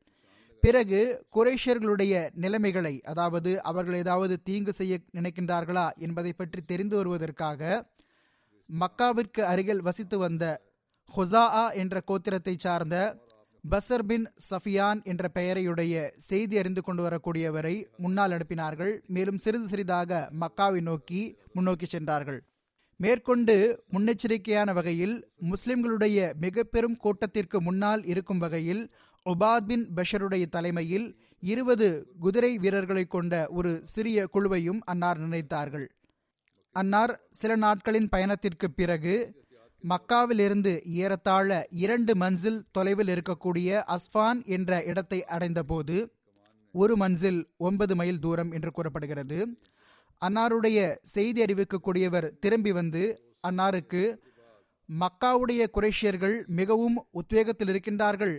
பிறகு குறைஷியர்களுடைய நிலைமைகளை, அதாவது அவர்கள் ஏதாவது தீங்கு செய்ய நினைக்கின்றார்களா என்பதை பற்றி தெரிந்து வருவதற்காக மக்காவிற்கு அருகில் வசித்து வந்த ஹுசாஆ என்ற கோத்திரத்தை சார்ந்த பசர் பின் சஃபியான் என்ற பெயரையுடைய செய்தி அறிந்து கொண்டு வரக்கூடியவரை முன்னால் அனுப்பினார்கள். மேலும் சிறிது சிறிதாக மக்காவை நோக்கி முன்னோக்கி சென்றார்கள். மேற்கொண்டு முன்னெச்சரிக்கையான வகையில் முஸ்லிம்களுடைய மிக பெரும் கூட்டத்திற்கு முன்னால் இருக்கும் வகையில் உபாத் பின் பஷருடைய தலைமையில் 20 குதிரை வீரர்களை கொண்ட ஒரு சிறிய குழுவையும் அன்னார் நினைத்தார்கள். அன்னார் சில நாட்களின் பயணத்திற்கு பிறகு மக்காவிலிருந்து ஏறத்தாழ 2 மன்சில் தொலைவில் இருக்கக்கூடிய அஸ்ஃபான் என்ற இடத்தை அடைந்த போது, 1 மன்சில் 9 மைல் தூரம் என்று கூறப்படுகிறது, அன்னாருடைய செய்தி அறிவிக்கக்கூடியவர் திரும்பி வந்து அன்னாருக்கு, மக்காவுடைய குறைஷியர்கள் மிகவும் உத்வேகத்தில் இருக்கின்றார்கள்,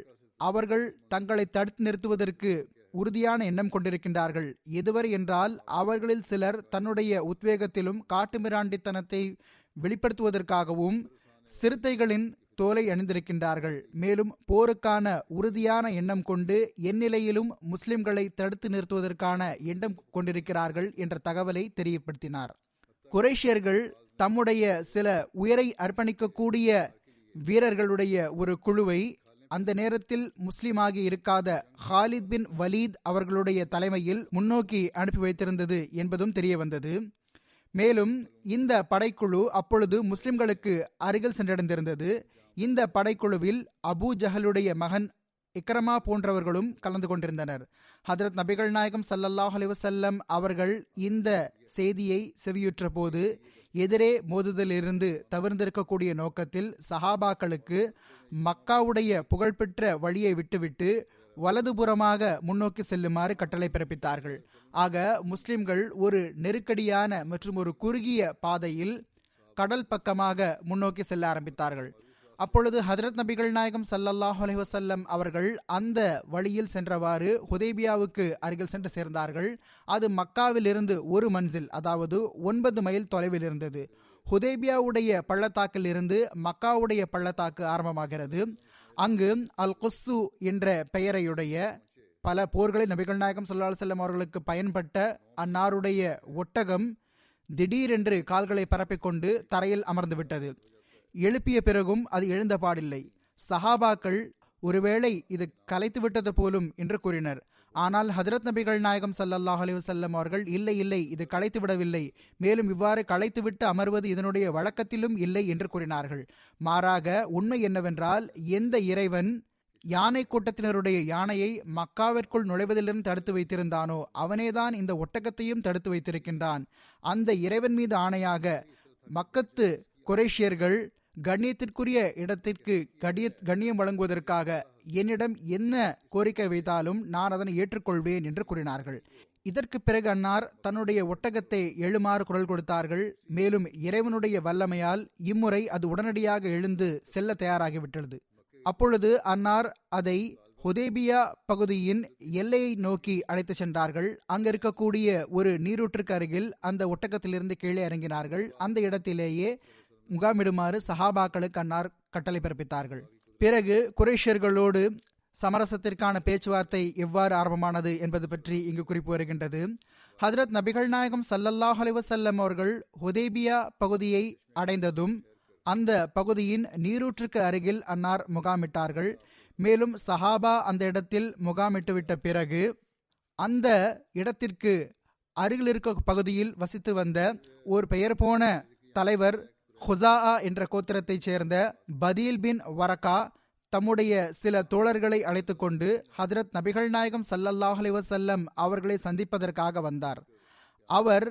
அவர்கள் தங்களை தடுத்து நிறுத்துவதற்கு உறுதியான எண்ணம் கொண்டிருக்கின்றார்கள், எதுவரை என்றால் அவர்களில் சிலர் தன்னுடைய உத்வேகத்திலும் காட்டுமிராண்டித்தனத்தை வெளிப்படுத்துவதற்காகவும் சிறுத்தைகளின் தோலை அணிந்திருக்கின்றார்கள். மேலும் போருக்கான உறுதியான எண்ணம் கொண்டு எந்நிலையிலும் முஸ்லிம்களை தடுத்து நிறுத்துவதற்கான எண்ணம் கொண்டிருக்கிறார்கள் என்ற தகவலை தெரியப்படுத்தினார். குறைஷியர்கள் தம்முடைய சில உயிரை அர்ப்பணிக்கக்கூடிய வீரர்களுடைய ஒரு குழுவை அந்த நேரத்தில் முஸ்லீமாகி இருக்காத ஹாலித் பின் வலீத் அவர்களுடைய தலைமையில் முன்னோக்கி அனுப்பி வைத்திருந்தது என்பதும் தெரிய வந்தது. மேலும் இந்த படைக்குழு அப்பொழுது முஸ்லிம்களுக்கு அருகில் சென்றடைந்திருந்தது. இந்த படைக்குழுவில் அபூ ஜஹலுடைய மகன் இக்ரமா போன்றவர்களும் கலந்து கொண்டிருந்தனர். ஹதரத் நபிகள் நாயகம் ஸல்லல்லாஹு அலைஹி வஸல்லம் அவர்கள் இந்த செய்தியை செவியுற்ற போது எதிரே மோதுதலிலிருந்து தவிர்ந்திருக்கக்கூடிய நோக்கத்தில் சஹாபாக்களுக்கு மக்காவுடைய புகழ்பெற்ற வழியை விட்டுவிட்டு வலதுபுறமாக முன்னோக்கி செல்லுமாறு கட்டளை பிறப்பித்தார்கள். ஆக முஸ்லிம்கள் ஒரு நெருக்கடியான மற்றும் ஒரு குறுகிய பாதையில் கடல் பக்கமாக முன்னோக்கி செல்ல ஆரம்பித்தார்கள். அப்பொழுது ஹதரத் நபிகள் நாயகம் ஸல்லல்லாஹு அலைஹி வஸல்லம் அவர்கள் அந்த வழியில் சென்றவாறு ஹுதைபியாவுக்கு அருகில் சென்று சேர்ந்தார்கள். அது மக்காவிலிருந்து ஒரு மன்சில், அதாவது 9 மைல் தொலைவில் இருந்தது. ஹுதைபியாவுடைய பள்ளத்தாக்கில் இருந்து மக்காவுடைய பள்ளத்தாக்கு ஆரம்பமாகிறது. அங்கு அல் குஸ்ஸு என்ற பெயரையுடைய பல போர்களில் நபிகள் நாயகம் ஸல்லல்லாஹு அலைஹி வஸல்லம் அவர்களுக்கு பயன்பட்ட அன்னாருடைய ஒட்டகம் திடீரென்று கால்களை பரப்பிக்கொண்டு தரையில் அமர்ந்துவிட்டது. எழுப்பிய பிறகும் அது எழுந்த பாடில்லை. சஹாபாக்கள் ஒருவேளை இது கலைத்து விட்டது போலும் என்று கூறினர். ஆனால் ஹதரத் நபிகள் நாயகம் ஸல்லல்லாஹு அலைஹி வஸல்லம் அவர்கள் இல்லை இல்லை, இது கலைத்து விடவில்லை, மேலும் இவ்வாறு கலைத்துவிட்டு அமர்வது இதனுடைய வழக்கத்திலும் இல்லை என்று கூறினார்கள். மாறாக உண்மை என்னவென்றால், எந்த இறைவன் யானை கூட்டத்தினருடைய யானையை மக்காவிற்குள் நுழைவதிலிருந்து தடுத்து வைத்திருந்தானோ அவனேதான் இந்த ஒட்டகத்தையும் தடுத்து வைத்திருக்கின்றான். அந்த இறைவன் மீது ஆணையாக மக்கத்து குறைஷியர்கள் கண்ணியத்திற்குரிய இடத்திற்கு கண்ணியம் வழங்குவதற்காக என்னிடம் என்ன கோரிக்கை வைத்தாலும் நான் அதனை ஏற்றுக்கொள்வேன் என்று கூறினார்கள். இதற்கு பிறகு அன்னார் தன்னுடைய ஒட்டகத்தை எழுமாறு குரல் கொடுத்தார்கள். மேலும் இறைவனுடைய வல்லமையால் இம்முறை அது உடனடியாக எழுந்து செல்ல தயாராகிவிட்டது. அப்பொழுது அன்னார் அதை ஹுதைபியா பகுதியின் எல்லையை நோக்கி அழைத்து சென்றார்கள். அங்கு இருக்கக்கூடிய ஒரு நீரூற்றுக்கு அருகில் அந்த ஒட்டகத்திலிருந்து கீழே இறங்கினார்கள். அந்த இடத்திலேயே முகாமிடுமாறு சஹாபாக்களுக்கு அன்னார் கட்டளை பிறப்பித்தார்கள். பிறகு குறைஷியர்களோடு சமரசத்திற்கான பேச்சுவார்த்தை எவ்வாறு ஆரம்பமானது என்பது பற்றி இங்கு குறிப்பு வருகின்றது. ஹதரத் நபிகள் நாயகம் ஸல்லல்லாஹு அலைஹி வஸல்லம் அவர்கள் ஹுதைபியா பகுதியை அடைந்ததும் அந்த பகுதியின் நீரூற்றுக்கு அருகில் அன்னார் முகாமிட்டார்கள். மேலும் சஹாபா அந்த இடத்தில் முகாமிட்டுவிட்ட பிறகு அந்த இடத்திற்கு அருகில் இருக்க பகுதியில் வசித்து வந்த ஒரு பெயர் போன தலைவர் ஹுசாஆ என்ற கோத்திரத்தைச் சேர்ந்த பதீல் பின் வரக்கா தம்முடைய சில தோழர்களை அழைத்து கொண்டு ஹதரத் நபிகள் நாயகம் ஸல்லல்லாஹு அலைஹி வஸல்லம் அவர்களை சந்திப்பதற்காக வந்தார். அவர்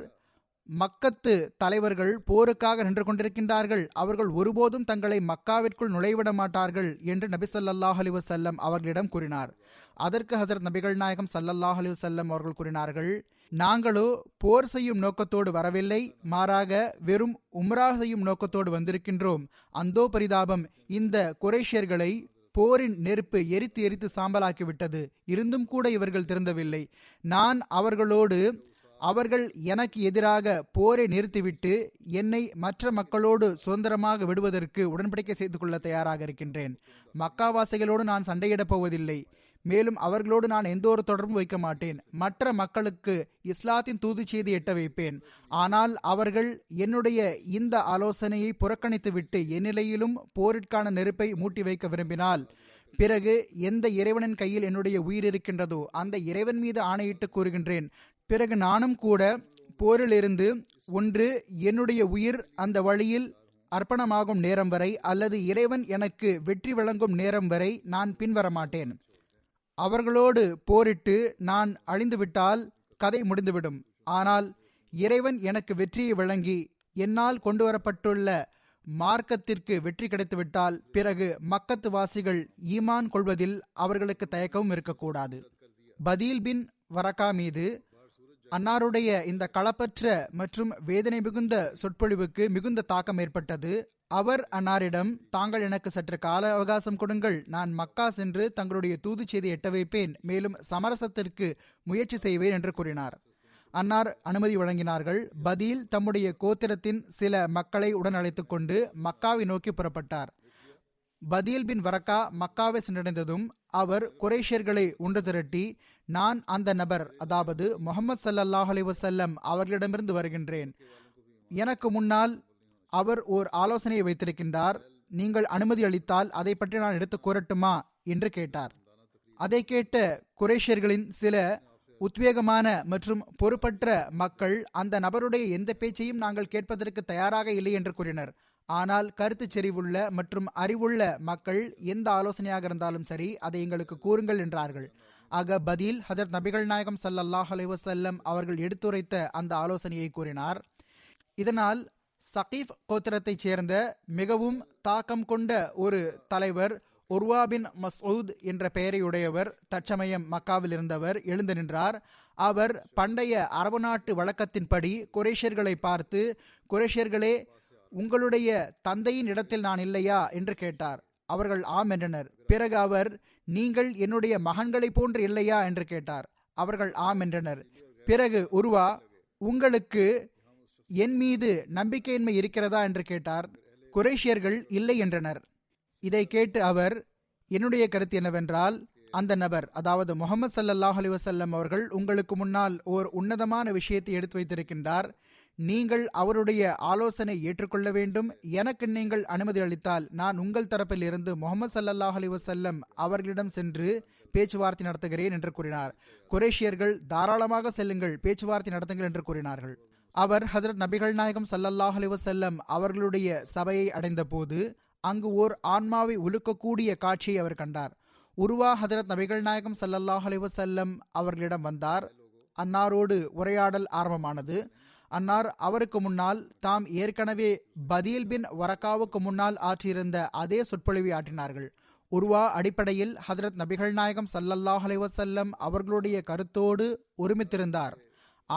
மக்கத்து தலைவர்கள் போருக்காக நின்று கொண்டிருக்கின்றார்கள், அவர்கள் ஒருபோதும் தங்களை மக்காவிற்குள் நுழைவிட மாட்டார்கள் என்று நபி ஸல்லல்லாஹு அலைஹி வஸல்லம் அவர்களிடம் கூறினார். அதற்கு ஹதரத் நபிகள் நாயகம் ஸல்லல்லாஹு அலைஹி வஸல்லம் அவர்கள் கூறினார்கள், நாங்களோ போர் செய்யும் நோக்கத்தோடு வரவில்லை, மாறாக வெறும் உம்ரா செய்யும் நோக்கத்தோடு வந்திருக்கின்றோம். அந்தோ பரிதாபம், இந்த குறைஷியர்களை போரின் நெருப்பு எரித்து எரித்து சாம்பலாக்கிவிட்டது, இருந்தும் கூட இவர்கள் திருந்தவில்லை. நான் அவர்களோடு அவர்கள் எனக்கு எதிராக போரை நிறுத்திவிட்டு என்னை மற்ற மக்களோடு சுதந்திரமாக விடுவதற்கு உடன்படிக்கை செய்து கொள்ள தயாராக இருக்கின்றேன். மக்காவாசிகளோடு நான் சண்டையிடப் போவதில்லை, மேலும் அவர்களோடு நான் எந்த ஒரு தொடர்பும் வைக்க மாட்டேன். மற்ற மக்களுக்கு இஸ்லாத்தின் தூது செய்தி எட்ட வைப்பேன். ஆனால் அவர்கள் என்னுடைய இந்த ஆலோசனையை புறக்கணித்துவிட்டு என்னிலையிலும் போரிற்கான நெருப்பை மூட்டி வைக்க விரும்பினால் பிறகு எந்த இறைவனின் கையில் என்னுடைய உயிர் இருக்கின்றதோ அந்த இறைவன் மீது ஆணையிட்டு கூறுகின்றேன், பிறகு நானும் கூட போரிலிருந்து ஒன்று என்னுடைய உயிர் அந்த வழியில் அர்ப்பணமாகும் நேரம் வரை அல்லது இறைவன் எனக்கு வெற்றி வழங்கும் நேரம் வரை நான் பின்வர மாட்டேன். அவர்களோடு போரிட்டு நான் அழிந்துவிட்டால் கதை முடிந்துவிடும். ஆனால் இறைவன் எனக்கு வெற்றியை வழங்கி என்னால் கொண்டு வரப்பட்டுள்ள மார்க்கத்திற்கு வெற்றி கிடைத்துவிட்டால் பிறகு மக்கத்து வாசிகள் ஈமான் கொள்வதில் அவர்களுக்கு தயக்கவும் இருக்கக்கூடாது. பதீல் பின் வரக்கா மீது அன்னாருடைய இந்த களப்பற்ற மற்றும் வேதனை மிகுந்த சொற்பொழிவுக்கு மிகுந்த தாக்கம் ஏற்பட்டது. அவர் அன்னாரிடம், தாங்கள் எனக்கு சற்று கால அவகாசம் கொடுங்கள், நான் மக்கா சென்று தங்களுடைய தூது செய்தி எட்ட வைப்பேன், மேலும் சமரசத்திற்கு முயற்சி செய்வேன் என்று கூறினார். அன்னார் அனுமதி வழங்கினார்கள். பதீல் தம்முடைய கோத்திரத்தின் சில மக்களை உடன் அழைத்துக் கொண்டு மக்காவை நோக்கி புறப்பட்டார். பதீல் பின் வரக்கா மக்காவை சென்றடைந்ததும் அவர் குறைஷியர்களை ஒன்று திரட்டி, நான் அந்த நபர், அதாவது முகமது ஸல்லல்லாஹு அலைஹி வஸல்லம் அவர்களிடமிருந்து வருகின்றேன். எனக்கு முன்னால் அவர் ஓர் ஆலோசனையை வைத்திருக்கின்றார். நீங்கள் அனுமதி அளித்தால் அதை பற்றி நான் எடுத்து கூறட்டுமா என்று கேட்டார். அதை கேட்ட குறைஷியர்களின் சில உத்வேகமான மற்றும் பொறுப்பற்ற மக்கள், அந்த நபருடைய எந்த பேச்சையும் நாங்கள் கேட்பதற்கு தயாராக இல்லை என்று கூறினர். ஆனால் கருத்து செறிவுள்ள மற்றும் அறிவுள்ள மக்கள், எந்த ஆலோசனையாக இருந்தாலும் சரி, அதை எங்களுக்கு கூறுங்கள் என்றார்கள். ஆக பதீல் ஹஜரத் நபிகள் நாயகம் ஸல்லல்லாஹு அலைஹி வஸல்லம் அவர்கள் எடுத்துரைத்த அந்த ஆலோசனையை கூறினார். இதனால் சகீஃப் கோத்திரத்தைச் சேர்ந்த மிகவும் தாக்கம் கொண்ட ஒரு தலைவர், உர்வா பின் மஸ்ஊத் என்ற பெயரையுடையவர், தற்சமயம் மக்காவில் இருந்தவர், எழுந்து நின்றார். அவர் பண்டைய அரபு நாட்டு வழக்கத்தின்படி குறைஷியர்களை பார்த்து, குறைஷியர்களே, உங்களுடைய தந்தையின் இடத்தில் நான் இல்லையா என்று கேட்டார். அவர்கள் ஆம் என்றனர். பிறகு அவர், நீங்கள் என்னுடைய மகன்களை போன்று இல்லையா என்று கேட்டார். அவர்கள் ஆம் என்றனர். பிறகு உர்வா, உங்களுக்கு என் மீது நம்பிக்கையின்மை இருக்கிறதா என்று கேட்டார். குறைஷியர்கள் இல்லை என்றனர். இதை கேட்டு அவர், என்னுடைய கருத்து என்னவென்றால், அந்த நபர், அதாவது முகமது ஸல்லல்லாஹு அலைஹி வஸல்லம் அவர்கள் உங்களுக்கு முன்னால் ஓர் உன்னதமான விஷயத்தை எடுத்து வைத்திருக்கின்றார். நீங்கள் அவருடைய ஆலோசனை ஏற்றுக்கொள்ள வேண்டும். எனக்கு நீங்கள் அனுமதி அளித்தால் நான் உங்கள் தரப்பில் இருந்து முகமது ஸல்லல்லாஹு அலைஹி வஸல்லம் அவர்களிடம் சென்று பேச்சுவார்த்தை நடத்துகிறேன் என்று கூறினார். குறைஷியர்கள், தாராளமாக செல்லுங்கள், பேச்சுவார்த்தை நடத்துங்கள் என்று கூறினார்கள். அவர் ஹஜரத் நபிகள் நாயகம் ஸல்லல்லாஹு அலைஹி வஸல்லம் அவர்களுடைய சபையை அடைந்த போது அங்கு ஓர் ஆன்மாவை உலுக்கக்கூடிய காட்சியை அவர் கண்டார். உர்வா ஹஜரத் நபிகள் நாயகம் ஸல்லல்லாஹு அலைஹி வஸல்லம் அவர்களிடம் வந்தார். அன்னாரோடு உரையாடல் ஆரம்பமானது. அன்னார் அவருக்கு முன்னால் தாம் ஏற்கனவே பதீல் பின் வரக்காவுக்கு முன்னால் ஆற்றியிருந்த அதே சொற்பொழிவை ஆற்றினார்கள். உர்வா அடிப்படையில் ஹஜரத் நபிகள் நாயகம் ஸல்லல்லாஹு அலைஹி வஸல்லம் அவர்களுடைய கருத்தோடு ஒருமித்திருந்தார்.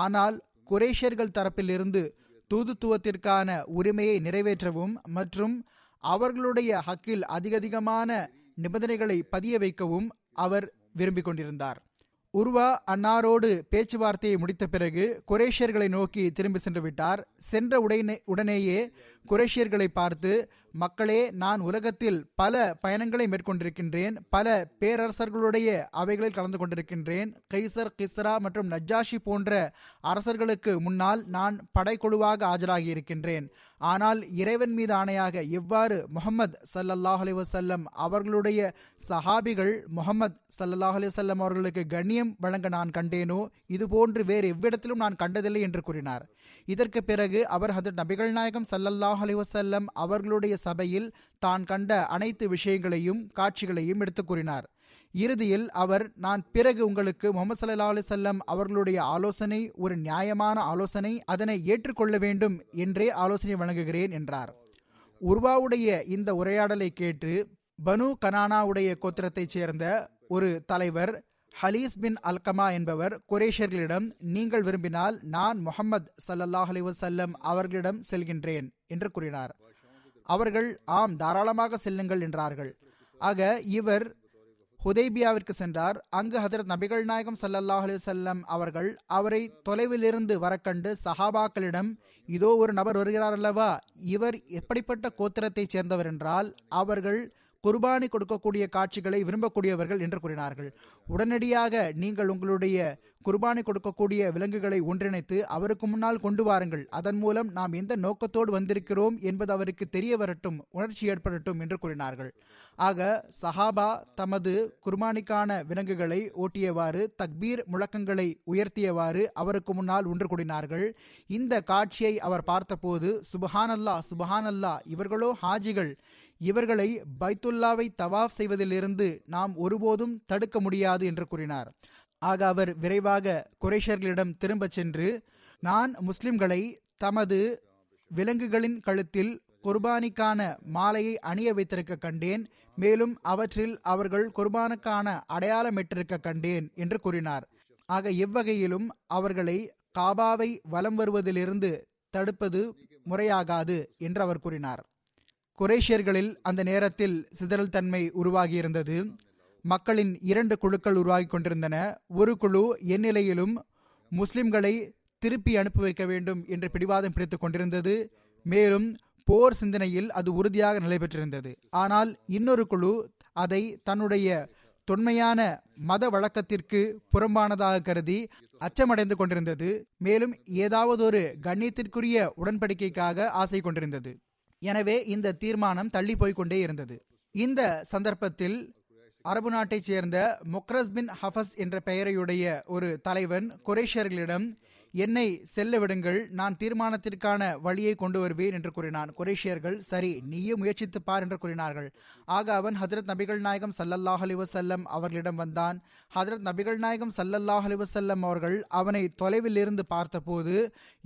ஆனால் குறைஷியர்கள் தரப்பில் இருந்து தூதுத்துவத்திற்கான உரிமையை நிறைவேற்றவும் மற்றும் அவர்களுடைய ஹக்கில் அதிகமான நிபந்தனைகளை பதிய வைக்கவும் அவர் விரும்பிக் கொண்டிருந்தார். உர்வா அன்னாரோடு பேச்சுவார்த்தையை முடித்த பிறகு குறைஷியர்களை நோக்கி திரும்பி சென்று விட்டார். சென்ற உடனேயே குறைஷியர்களை பார்த்து, மக்களே, நான் உலகத்தில் பல பயணங்களை மேற்கொண்டிருக்கின்றேன், பல பேரரசர்களுடைய அவைகளில் கலந்து கொண்டிருக்கின்றேன். கைசர், கிஸ்ரா மற்றும் நஜ்ஜாஷி போன்ற அரசர்களுக்கு முன்னால் நான் படைக்குழுவாக ஆஜராகி இருக்கின்றேன். ஆனால் இறைவன் மீது ஆணையாக, எவ்வாறு முகமது ஸல்லல்லாஹு அலைஹி வஸல்லம் அவர்களுடைய சஹாபிகள் முகமது ஸல்லல்லாஹு அலைஹி வஸல்லம் அவர்களுக்கு கண்ணியம் வழங்க நான் கண்டேனோ, இதுபோன்று வேறு எவ்விடத்திலும் நான் கண்டதில்லை என்று கூறினார். இதற்கு பிறகு அவர் ஹஜ்ரத் நபிகள் நாயகம் ஸல்லல்லாஹு அலைஹி வஸல்லம் அவர்களுடைய சபையில் தான் கண்ட அனைத்து விஷயங்களையும் காட்சிகளையும் எடுத்து கூறினார். இறுதியில் அவர், நான் பிறகு உங்களுக்கு முஹம்மது ஸல்லல்லாஹு அலைஹி வஸல்லம் அவர்களுடைய ஆலோசனை ஒரு நியாயமான ஆலோசனை, அதனை ஏற்றுக்கொள்ள வேண்டும் என்றே ஆலோசனை வழங்குகிறேன் என்றார். உர்வாவுடைய இந்த உரையாடலை கேட்டு பனு கனானாவுடைய கோத்திரத்தைச் சேர்ந்த ஒரு தலைவர் ஹலீஸ் பின் அல்கமா என்பவர் குறைஷியர்களிடம், நீங்கள் விரும்பினால் நான் முஹம்மது ஸல்லல்லாஹு அலைஹி வஸல்லம் அவர்களிடம் செல்கின்றேன் என்று கூறினார். அவர்கள் ஆம், தாராளமாக செல்லுங்கள் என்றார்கள். ஆக இவர் ஹுதைபியாவிற்கு சென்றார். அங்கு ஹஜரத் நபிகள் நாயகம் ஸல்லல்லாஹு அலைஹி வஸல்லம் அவர்கள் அவரை தொலைவிலிருந்து வரக்கண்டு சஹாபாக்களிடம், இதோ ஒரு நபர் வருகிறார் அல்லவா, இவர் எப்படிப்பட்ட கோத்திரத்தைச் சேர்ந்தவர் என்றால் அவர்கள் குர்பானி கொடுக்கக்கூடிய காட்சிகளை விரும்பக்கூடியவர்கள் என்று கூறினார்கள். உடனடியாக, நீங்கள் உங்களுடைய குர்பானி கொடுக்கக்கூடிய விலங்குகளை ஒன்றிணைத்து அவருக்கு முன்னால் கொண்டு வாருங்கள், அதன் மூலம் நாம் எந்த நோக்கத்தோடு வந்திருக்கிறோம் என்பது அவருக்கு தெரிய வரட்டும், உணர்ச்சி ஏற்படட்டும் என்று கூறினார்கள். ஆக சஹாபா தமது குர்பானிக்கான விலங்குகளை ஓட்டியவாறு தக்பீர் முழக்கங்களை உயர்த்தியவாறு அவருக்கு முன்னால் ஒன்று கூடினார்கள். இந்த காட்சியை அவர் பார்த்தபோது, சுபஹானல்லா சுபஹானல்லா, இவர்களோ ஹாஜிகள், இவர்களை பைத்துல்லாவை தவாஃப் செய்வதிலிருந்து நாம் ஒருபோதும் தடுக்க முடியாது என்று கூறினார். ஆக அவர் விரைவாக குறைஷியர்களிடம் திரும்ப சென்று, நான் முஸ்லிம்களை தமது விலங்குகளின் கழுத்தில் குர்பானிக்கான மாலையை அணிய வைத்திருக்க கண்டேன், மேலும் அவற்றில் அவர்கள் குர்பானுக்கான அடையாளமிட்டிருக்க கண்டேன் என்று கூறினார். ஆக எவ்வகையிலும் அவர்களை காபாவை வலம் வருவதிலிருந்து தடுப்பது முறையாகாது என்று அவர் கூறினார். குறைஷியர்களில் அந்த நேரத்தில் சிதறல் தன்மை உருவாகியிருந்தது. மக்களின் இரண்டு குழுக்கள் உருவாகி கொண்டிருந்தன. ஒரு குழு எந்நிலையிலும் முஸ்லிம்களை திருப்பி அனுப்பி வைக்க வேண்டும் என்று பிடிவாதம் பிடித்துக் கொண்டிருந்தது. மேலும் போர் சிந்தனையில் அது உறுதியாக நிலை பெற்றிருந்தது. ஆனால் இன்னொரு குழு அதை தன்னுடைய தொன்மையான மத வழக்கத்திற்கு புறம்பானதாக கருதி அச்சமடைந்து கொண்டிருந்தது. மேலும் ஏதாவது ஒரு கண்ணியத்திற்குரிய உடன்படிக்கைக்காக ஆசை கொண்டிருந்தது. எனவே இந்த தீர்மானம் தள்ளி போய்கொண்டே இருந்தது. இந்த சந்தர்ப்பத்தில் அரபு நாட்டைச் சேர்ந்த முக்ரஸ் பின் ஹஃபஸ் என்ற பெயரையுடைய ஒரு தலைவன் குரேஷியர்களிடம், என்னை செல்ல விடுங்கள், நான் தீர்மானத்திற்கான வழியை கொண்டு வருவேன் என்று கூறினான். குரேஷியர்கள், சரி நீயே முயற்சித்து பார் என்று கூறினார்கள். ஆக அவன் ஹதரத் நபிகள் நாயகம் ஸல்லல்லாஹு அலைஹி வஸல்லம் அவர்களிடம் வந்தான். ஹதரத் நபிகள் நாயகம் ஸல்லல்லாஹு அலைஹி வஸல்லம் அவர்கள் அவனை தொலைவில் இருந்து பார்த்தபோது,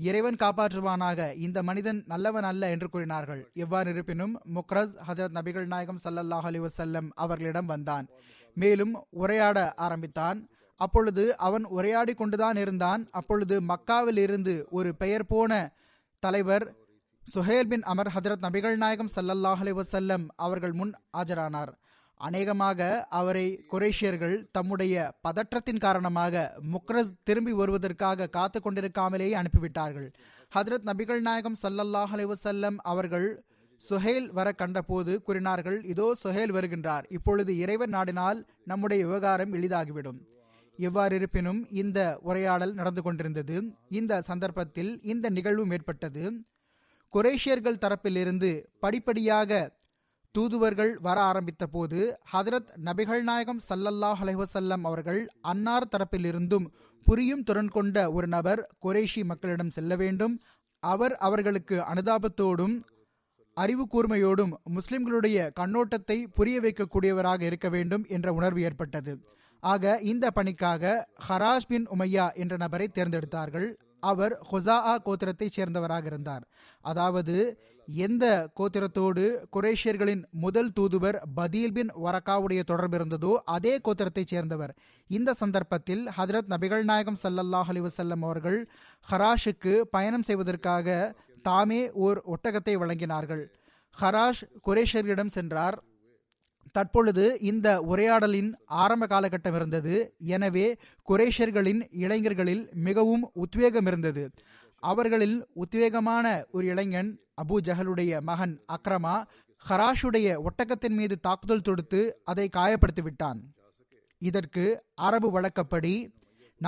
இறைவன் காப்பாற்றுவானாக, இந்த மனிதன் நல்லவன் அல்ல என்று கூறினார்கள். எவ்வாறு இருப்பினும் முக்ரஸ் ஹதரத் நபிகள் நாயகம் ஸல்லல்லாஹு அலைஹி வஸல்லம் அவர்களிடம் வந்தான். மேலும் உரையாட ஆரம்பித்தான். அப்பொழுது அவன் உரையாடி கொண்டுதான் இருந்தான். அப்பொழுது மக்காவில் இருந்து ஒரு பெயர் போன தலைவர் சுஹேல் பின் அமர் ஹதரத் நபிகள் நாயகம் ஸல்லல்லாஹு அலைஹி வஸல்லம் அவர்கள் முன் ஆஜரானார். அநேகமாக அவரை குறைஷியர்கள் தம்முடைய பதற்றத்தின் காரணமாக முக்ரஸ் திரும்பி வருவதற்காக காத்து கொண்டிருக்காமலேயே அனுப்பிவிட்டார்கள். ஹதரத் நபிகள் நாயகம் ஸல்லல்லாஹு அலைஹி வஸல்லம் அவர்கள் சுஹேல் வர கண்டபோது கூறினார்கள், இதோ சுஹேல் வருகின்றார், இப்பொழுது இறைவன் நாடினால் நம்முடைய விவகாரம் எளிதாகிவிடும். எவ்வாறு இருப்பினும் இந்த உரையாடல் நடந்து கொண்டிருந்தது. இந்த சந்தர்ப்பத்தில் இந்த நிகழ்வு ஏற்பட்டது. குரேஷியர்கள் தரப்பிலிருந்து படிப்படியாக தூதுவர்கள் வர ஆரம்பித்த போது ஹதரத் நபிகள் நாயகம் ஸல்லல்லாஹு அலைஹி வஸல்லம் அவர்கள் அன்னார் தரப்பிலிருந்தும் புரியும் திறன் கொண்ட ஒரு நபர் குரேஷி மக்களிடம் செல்ல வேண்டும், அவர் அவர்களுக்கு அனுதாபத்தோடும் அறிவு கூர்மையோடும் முஸ்லிம்களுடைய கண்ணோட்டத்தை புரிய வைக்கக்கூடியவராக இருக்க வேண்டும் என்ற உணர்வு ஏற்பட்டது. ஆக இந்த பணிக்காக ஹராஷ் பின் உமையா என்ற நபரை தேர்ந்தெடுத்தார்கள். அவர் ஹொசாஆ கோத்திரத்தைச் சேர்ந்தவராக இருந்தார். அதாவது எந்த கோத்திரத்தோடு குரேஷியர்களின் முதல் தூதுவர் பதீல் பின் வரக்காவுடைய தொடர்பு இருந்ததோ அதே கோத்திரத்தைச் சேர்ந்தவர். இந்த சந்தர்ப்பத்தில் ஹதரத் நபிகள் நாயகம் ஸல்லல்லாஹு அலைஹி வஸல்லம் அவர்கள் ஹராஷுக்கு பயணம் செய்வதற்காக தாமே ஓர் ஒட்டகத்தை வழங்கினார்கள். ஹராஷ் குரேஷியர்களிடம் சென்றார். தற்பொழுது இந்த உரையாடலின் ஆரம்ப காலகட்டம் இருந்தது. எனவே குரேஷியர்களின் இளைஞர்களில் மிகவும் உத்வேகம் இருந்தது. அவர்களில் உத்வேகமான ஒரு இளைஞன் அபு ஜஹலுடைய மகன் அக்ரமா ஹராஷுடைய ஒட்டகத்தின் மீது தாக்குதல் தொடுத்து அதை காயப்படுத்திவிட்டான். இதற்கு அரபு வழக்கப்படி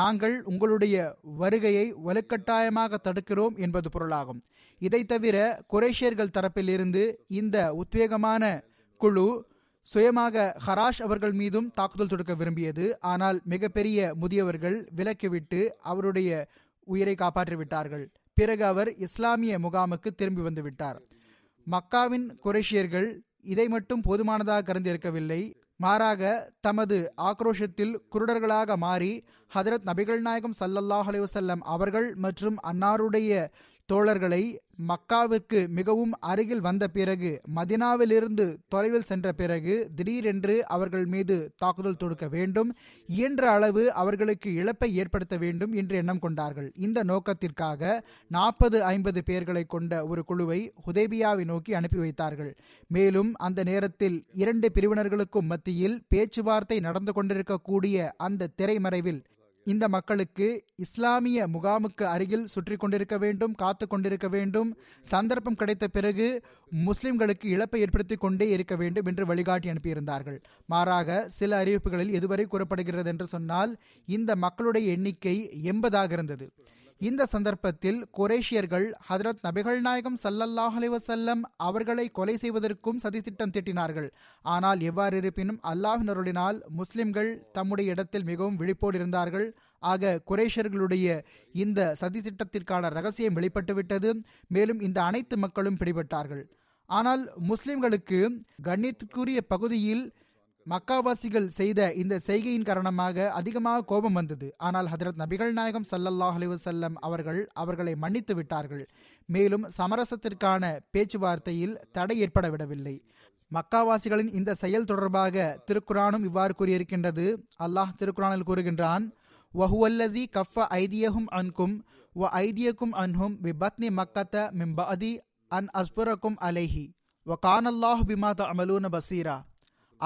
நாங்கள் உங்களுடைய வருகையை வலுக்கட்டாயமாக தடுக்கிறோம் என்பது பொருளாகும். இதை தவிர குரேஷியர்கள் தரப்பில் இருந்து இந்த உத்வேகமான குழு சுயமாக ஹராஷ் அவர்கள் மீதும் தாக்குதல் தொடுக்க விரும்பியது. ஆனால் மிகப்பெரிய முதியவர்கள் விலக்கிவிட்டு அவருடைய உயிரை காப்பாற்றிவிட்டார்கள். பிறகு அவர் இஸ்லாமிய முகாமுக்கு திரும்பி வந்துவிட்டார். மக்காவின் குரேஷியர்கள் இதை மட்டும் போதுமானதாக கருந்திருக்கவில்லை. மாறாக தமது ஆக்ரோஷத்தில் குருடர்களாக மாறி ஹதரத் நபிகள் நாயகம் ஸல்லல்லாஹு அலைஹி வஸல்லம் அவர்கள் மற்றும் அன்னாருடைய தோழர்களை மக்காவிற்கு மிகவும் அருகில் வந்த பிறகு மதினாவிலிருந்து தொலைவில் சென்ற பிறகு திடீரென்று அவர்கள் மீது தாக்குதல் தொடுக்க வேண்டும், இயன்ற அளவு அவர்களுக்கு இழப்பை ஏற்படுத்த வேண்டும் என்று எண்ணம் கொண்டார்கள். இந்த நோக்கத்திற்காக 40-50 பேர்களை கொண்ட ஒரு குழுவை ஹுதைபியாவை நோக்கி அனுப்பி வைத்தார்கள். மேலும் அந்த நேரத்தில் இரண்டு பிரிவினர்களுக்கும் மத்தியில் பேச்சுவார்த்தை நடந்து கொண்டிருக்கக்கூடிய அந்த திரைமறைவில் இந்த மக்களுக்கு இஸ்லாமிய முகாமுக்கு அருகில் சுற்றி கொண்டிருக்க வேண்டும், காத்து கொண்டிருக்க வேண்டும், சந்தர்ப்பம் கிடைத்த பிறகு முஸ்லிம்களுக்கு இழப்பை ஏற்படுத்தி கொண்டே இருக்க வேண்டும் என்று வழிகாட்டி அனுப்பியிருந்தார்கள். மாறாக சில அறிவிப்புகளில் இதுவரை கூறப்படுகிறது என்று சொன்னால் இந்த மக்களுடைய எண்ணிக்கை 80ஆக இருந்தது. இந்த சந்தர்ப்பத்தில் குரேஷியர்கள் ஹதரத் நபிகள் நாயகம் ஸல்லல்லாஹு அலைஹி வஸல்லம் அவர்களை கொலை செய்வதற்கும் சதித்திட்டம் தீட்டினார்கள். ஆனால் எவ்வாறு இருப்பினும் அல்லாஹ்வின் அருளினால் முஸ்லிம்கள் தம்முடைய இடத்தில் மிகவும் விழிப்போடு இருந்தார்கள். ஆக குரேஷியர்களுடைய இந்த சதித்திட்டத்திற்கான ரகசியம் வெளிப்பட்டுவிட்டது. மேலும் இந்த அனைத்து மக்களும் பிடிபட்டார்கள். ஆனால் முஸ்லிம்களுக்கு கண்ணியத்திற்குரிய பகுதியில் மக்காவாசிகள் செய்த இந்த செய்கையின் காரணமாக அதிகமாக கோபம் வந்தது. ஆனால் ஹதரத் நபிகள் நாயகம் ஸல்லல்லாஹு அலைஹி வஸல்லம் அவர்கள் அவர்களை மன்னித்து விட்டார்கள். மேலும் சமரசத்திற்கான பேச்சுவார்த்தையில் தடை ஏற்படவிடவில்லை. மக்காவாசிகளின் இந்த செயல் தொடர்பாக திருக்குரானும் இவ்வாறு கூறியிருக்கின்றது. அல்லாஹ் திருக்குரானில் கூறுகின்றான், வஹுவல்லதி கஃப ஐதியஹும் அன்கும் வ ஐதியக்கும் அன்ஹும் பிபத்னி மக்கத்த மிம்பஅதி அன் அஸ்புரக்கும் அலைஹி வ கானல்லாஹு பிமா தஅமலூன பஸீரா.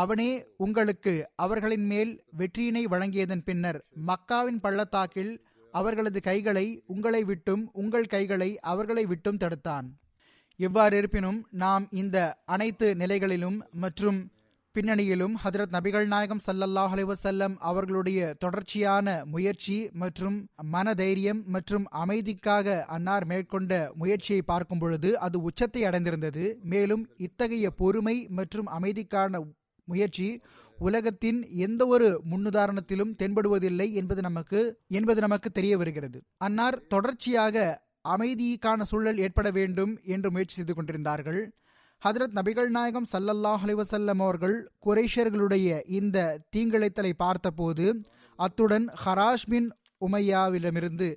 அவனே உங்களுக்கு அவர்களின் மேல் வெற்றியினை வழங்கியதன் பின்னர் மக்காவின் பள்ளத்தாக்கில் அவர்களது கைகளை உங்களை விட்டும் உங்கள் கைகளை அவர்களை விட்டும் தடுத்தான். எவ்வாறு இருப்பினும் நாம் இந்த அனைத்து நிலைகளிலும் மற்றும் பின்னணியிலும் ஹதரத் நபிகள் நாயகம் ஸல்லல்லாஹு அலைஹி வஸல்லம் அவர்களுடைய தொடர்ச்சியான முயற்சி மற்றும் மனதைரியம் மற்றும் அமைதிக்காக அன்னார் மேற்கொண்ட முயற்சியை பார்க்கும் பொழுது அது உச்சத்தை அடைந்திருந்தது. மேலும் இத்தகைய பொறுமை மற்றும் அமைதிக்கான முயற்சி உலகத்தின் எந்த ஒரு முன்னுதாரணத்திலும் தென்படுவதில்லை என்பது நமக்கு தெரிய வருகிறது. அன்னார் தொடர்ச்சியாக அமைதிக்கான சூழல் ஏற்பட வேண்டும் என்று முயற்சி செய்து கொண்டிருந்தார்கள். ஹதரத் நபிகள் நாயகம் ஸல்லல்லாஹு அலைஹி வஸல்லம் அவர்கள் குறைஷர்களுடைய இந்த தீங்கிழைத்தலை பார்த்தபோது அத்துடன் ஹராஷ் பின் உமையாவிடமிருந்து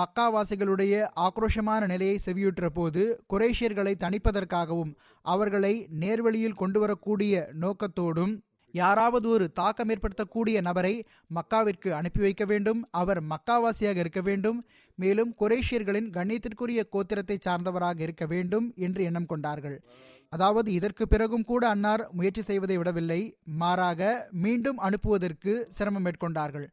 மக்காவாசிகளுடைய ஆக்ரோஷமான நிலையை செவியுற்ற போது குறைஷியர்களை தணிப்பதற்காகவும் அவர்களை நேர்வழியில் கொண்டு வரக்கூடிய நோக்கத்தோடும் யாராவது ஒரு தாக்கம் ஏற்படுத்தக்கூடிய நபரை மக்காவிற்கு அனுப்பி வைக்க வேண்டும், அவர் மக்காவாசியாக இருக்க வேண்டும், மேலும் குறைஷியர்களின் கண்ணியத்திற்குரிய கோத்திரத்தை சார்ந்தவராக இருக்க வேண்டும் என்று எண்ணம் கொண்டார்கள். அதாவது இதற்கு பிறகும் கூட அன்னார் முயற்சி செய்வதை விடவில்லை, மாறாக மீண்டும் அனுப்புவதற்கு சிரமம் மேற்கொண்டார்கள்.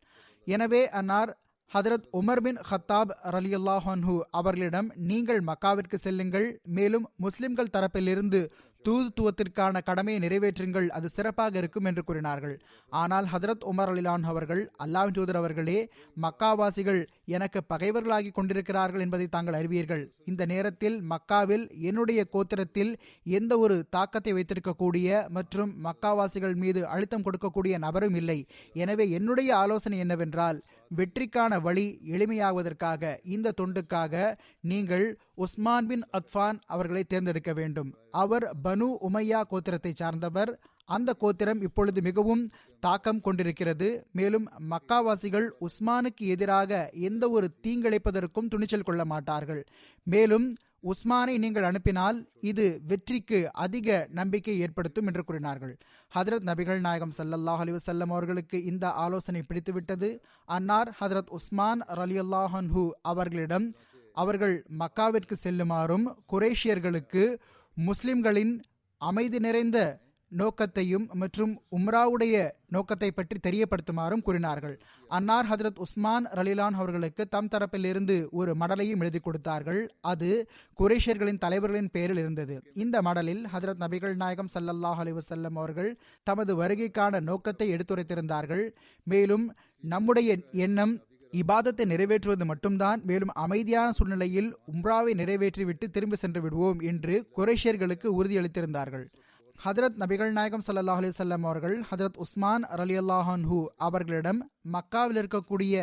எனவே அன்னார் ஹதரத் உமர் பின் ஹத்தாப் ரலியல்லாஹு அன்ஹு அவர்களிடம், நீங்கள் மக்காவிற்கு செல்லுங்கள், மேலும் முஸ்லிம்கள் தரப்பிலிருந்து தூதுத்துவத்திற்கான கடமையை நிறைவேற்றுங்கள், அது சிறப்பாக இருக்கும் என்று கூறினார்கள். ஆனால் ஹதரத் உமர் ரலியல்லாஹு அவர்கள், அல்லாஹ்வின் தூதர் அவர்களே, மக்காவாசிகள் எனக்கு பகைவர்களாகி கொண்டிருக்கிறார்கள் என்பதை தாங்கள் அறிவீர்கள். இந்த நேரத்தில் மக்காவில் என்னுடைய கோத்திரத்தில் எந்த ஒரு தாக்கத்தை வைத்திருக்கக்கூடிய மற்றும் மக்காவாசிகள் மீது அழுத்தம் கொடுக்கக்கூடிய நபரும் இல்லை. எனவே என்னுடைய ஆலோசனை என்னவென்றால், வெற்றிக்கான வழி எளிமையாவதற்காக இந்த தொண்டுக்காக நீங்கள் உஸ்மான் பின் அஃபான் அவர்களை தேர்ந்தெடுக்க வேண்டும். அவர் பனு உமையா கோத்திரத்தை சார்ந்தவர். அந்த கோத்திரம் இப்பொழுது மிகவும் தாக்கம் கொண்டிருக்கிறது. மேலும் மக்காவாசிகள் உஸ்மானுக்கு எதிராக எந்த ஒரு தீங்கிழைப்பதற்கும் துணிச்சல் கொள்ள மாட்டார்கள். மேலும் உஸ்மானை நீங்கள் அனுப்பினால் இது வெற்றிக்கு அதிக நம்பிக்கை ஏற்படுத்தும் என்று கூறினார்கள். ஹதரத் நபிகள் நாயகம் ஸல்லல்லாஹு அலைஹி வஸல்லம் அவர்களுக்கு இந்த ஆலோசனை பிடித்துவிட்டது. அன்னார் ஹதரத் உஸ்மான் ரலியல்லாஹு அன்ஹு அவர்களிடம் அவர்கள் மக்காவிற்கு செல்லுமாறும் குறைஷியர்களுக்கு முஸ்லிம்களின் அமைதி நிறைந்த நோக்கத்தையும் மற்றும் உம்ராவுடைய நோக்கத்தை பற்றி தெரியப்படுத்துமாறும் கூறினார்கள். அன்னார் ஹதரத் உஸ்மான் ரலிலான் அவர்களுக்கு தம் தரப்பிலிருந்து ஒரு மடலையும் எழுதி கொடுத்தார்கள். அது குறைஷியர்களின் தலைவர்களின் பெயரில் இருந்தது. இந்த மடலில் ஹதரத் நபிகள் நாயகம் ஸல்லல்லாஹு அலைஹி வஸல்லம் அவர்கள் தமது வருகைக்கான நோக்கத்தை எடுத்துரைத்திருந்தார்கள். மேலும் நம்முடைய எண்ணம் இபாதத்தை நிறைவேற்றுவது மட்டும்தான், மேலும் அமைதியான சூழ்நிலையில் உம்ராவை நிறைவேற்றிவிட்டு திரும்பி சென்று விடுவோம் என்று குறைஷியர்களுக்கு உறுதியளித்திருந்தார்கள். ஹதரத் நபிகள் நாயகம் ஸல்லல்லாஹு அலைஹி வஸல்லம் அவர்கள் ஹதரத் உஸ்மான் ரலியல்லாஹு அன்ஹு அவர்களிடம், மக்காவில் இருக்கக்கூடிய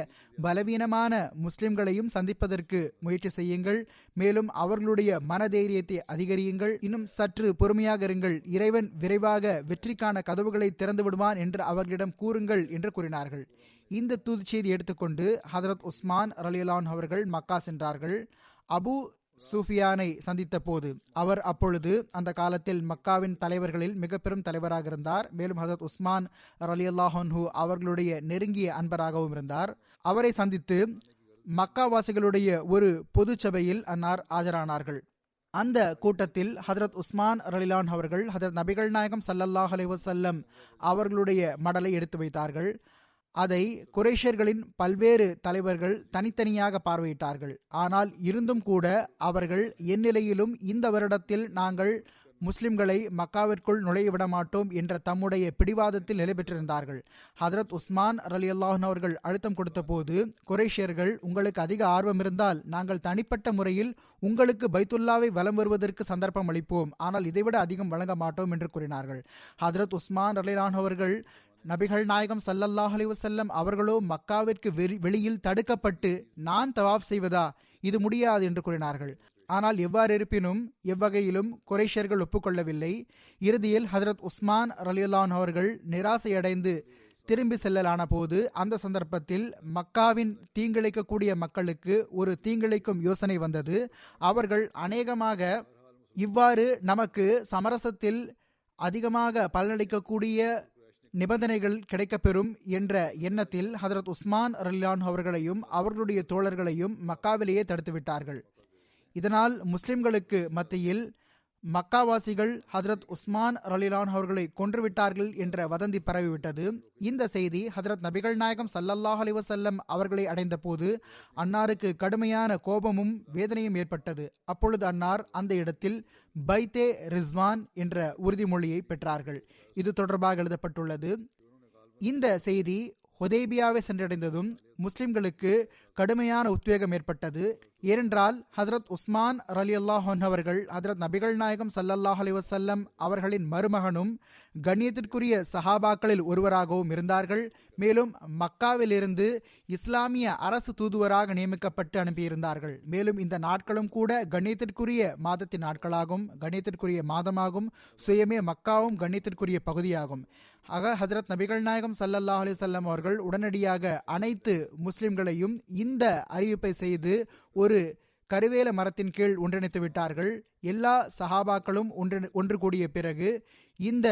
பலவீனமான முஸ்லிம்களையும் சந்திப்பதற்கு முயற்சி செய்யுங்கள், மேலும் அவர்களுடைய மனதைரியத்தை அதிகரியுங்கள், இன்னும் சற்று பொறுமையாக இருங்கள், இறைவன் விரைவாக வெற்றிக்கான கதவுகளை திறந்து விடுவான் என்று அவர்களிடம் கூறுங்கள் என்று கூறினார்கள். இந்த தூது செய்தி எடுத்துக்கொண்டு ஹதரத் உஸ்மான் ரலியல்லாஹு அன்ஹு அவர்கள் மக்கா சென்றார்கள். அபு சூஃபியானை சந்தித்த போது அவர் அப்பொழுது அந்த காலத்தில் மக்காவின் தலைவர்களில் மிக பெரும் தலைவராக இருந்தார். மேலும் ஹதரத் உஸ்மான் ரலியல்லாஹு அன்ஹு அவர்களுடைய நெருங்கிய அன்பராகவும் இருந்தார். அவரை சந்தித்து மக்காவாசிகளுடைய ஒரு பொது சபையில் அன்னார் ஆஜரானார்கள். அந்த கூட்டத்தில் ஹதரத் உஸ்மான் ரலிலான் அவர்கள் ஹதரத் நபிகள் நாயகம் ஸல்லல்லாஹு அலைஹி வஸல்லம் அவர்களுடைய மடலை எடுத்து வைத்தார்கள். அதை குறைஷியர்களின் பல்வேறு தலைவர்கள் தனித்தனியாக பார்வையிட்டார்கள். ஆனால் இருந்தும் கூட அவர்கள், என் நிலையிலும் இந்த வருடத்தில் நாங்கள் முஸ்லிம்களை மக்காவிற்குள் நுழைய விட மாட்டோம் என்ற தம்முடைய பிடிவாதத்தில் நிலை பெற்றிருந்தார்கள். ஹதரத் உஸ்மான் ரலியல்லாஹு அன்ஹு அவர்கள் அழுத்தம் கொடுத்த போது, குறைஷியர்கள், உங்களுக்கு அதிக ஆர்வம் இருந்தால் நாங்கள் தனிப்பட்ட முறையில் உங்களுக்கு பைத்துல்லாவை வலம் வருவதற்கு சந்தர்ப்பம் அளிப்போம், ஆனால் இதைவிட அதிகம் வழங்க மாட்டோம் என்று கூறினார்கள். ஹதரத் உஸ்மான் ரலியல்லாஹு அன்ஹு அவர்கள், நபிகள் நாயகம் ஸல்லல்லாஹு அலைஹி வஸல்லம் அவர்களோ மக்காவிற்கு வெளியில் தடுக்கப்பட்டு நான் தவாஃப் செய்வதா, இது முடியாது என்று கூறினார்கள். ஆனால் எவ்வாறு இருப்பினும் எவ்வகையிலும் குறைஷியர்கள் ஒப்புக்கொள்ளவில்லை. இறுதியில் ஹதரத் உஸ்மான் ரலியல்லாஹு அன்ஹு அவர்கள் நிராசையடைந்து திரும்பி செல்லலான போது, அந்த சந்தர்ப்பத்தில் மக்காவின் தீங்கிழைக்கக்கூடிய மக்களுக்கு ஒரு தீங்கிழைக்கும் யோசனை வந்தது. அவர்கள் அநேகமாக இவ்வாறு நமக்கு சமரசத்தில் அதிகமாக பலனளிக்கக்கூடிய நிபந்தனைகள் கிடைக்கப்பெறும் என்ற எண்ணத்தில் ஹதரத் உஸ்மான் ரலிலான் அவர்களையும் அவர்களுடைய தோழர்களையும் மக்காவிலேயே தடுத்துவிட்டார்கள். இதனால் முஸ்லிம்களுக்கு மத்தியில் மக்காவாசிகள் ஹதரத் உஸ்மான் ரலிலான் அவர்களை கொன்றுவிட்டார்கள் என்ற வதந்தி பரவிவிட்டது. இந்த செய்தி ஹதரத் நபிகள் நாயகம் ஸல்லல்லாஹு அலைஹி வஸல்லம் அவர்களை அடைந்த போது அன்னாருக்கு கடுமையான கோபமும் வேதனையும் ஏற்பட்டது. அப்பொழுது அன்னார் அந்த இடத்தில் பைத்தே ரிஸ்வான் என்ற உறுதிமொழியை பெற்றார்கள். இது தொடர்பாக எழுதப்பட்டுள்ளது. இந்த செய்தி ஹுதைபியாவை சென்றடைந்ததும் முஸ்லிம்களுக்கு கடுமையான உத்வேகம் ஏற்பட்டது. ஏனென்றால் ஹதரத் உஸ்மான் ரலியல்லாஹு அன்ஹு அவர்கள் ஹதரத் நபிகள் நாயகம் ஸல்லல்லாஹு அலைஹி வஸல்லம் அவர்களின் மருமகனும் கண்ணியத்திற்குரிய சஹாபாக்களில் ஒருவராகவும் இருந்தார்கள். மேலும் மக்காவிலிருந்து இஸ்லாமிய அரசு தூதுவராக நியமிக்கப்பட்டு அனுப்பியிருந்தார்கள். மேலும் இந்த நாட்களும் கூட கண்ணியத்திற்குரிய மாதத்தின் நாட்களாகும், கண்ணியத்திற்குரிய மாதமாகும். சுயமே மக்காவும் கண்ணியத்திற்குரிய பகுதியாகும். ஆக ஹதரத் நபிகள் நாயகம் ஸல்லல்லாஹு அலைஹி வஸல்லம் அவர்கள் உடனடியாக அனைத்து முஸ்லிம்களையும் இந்த அறிவிப்பை செய்து ஒரு கருவேல மரத்தின் கீழ் ஒன்றிணைத்து விட்டார்கள். எல்லா சஹாபாக்களும் ஒன்று கூடிய பிறகு இந்த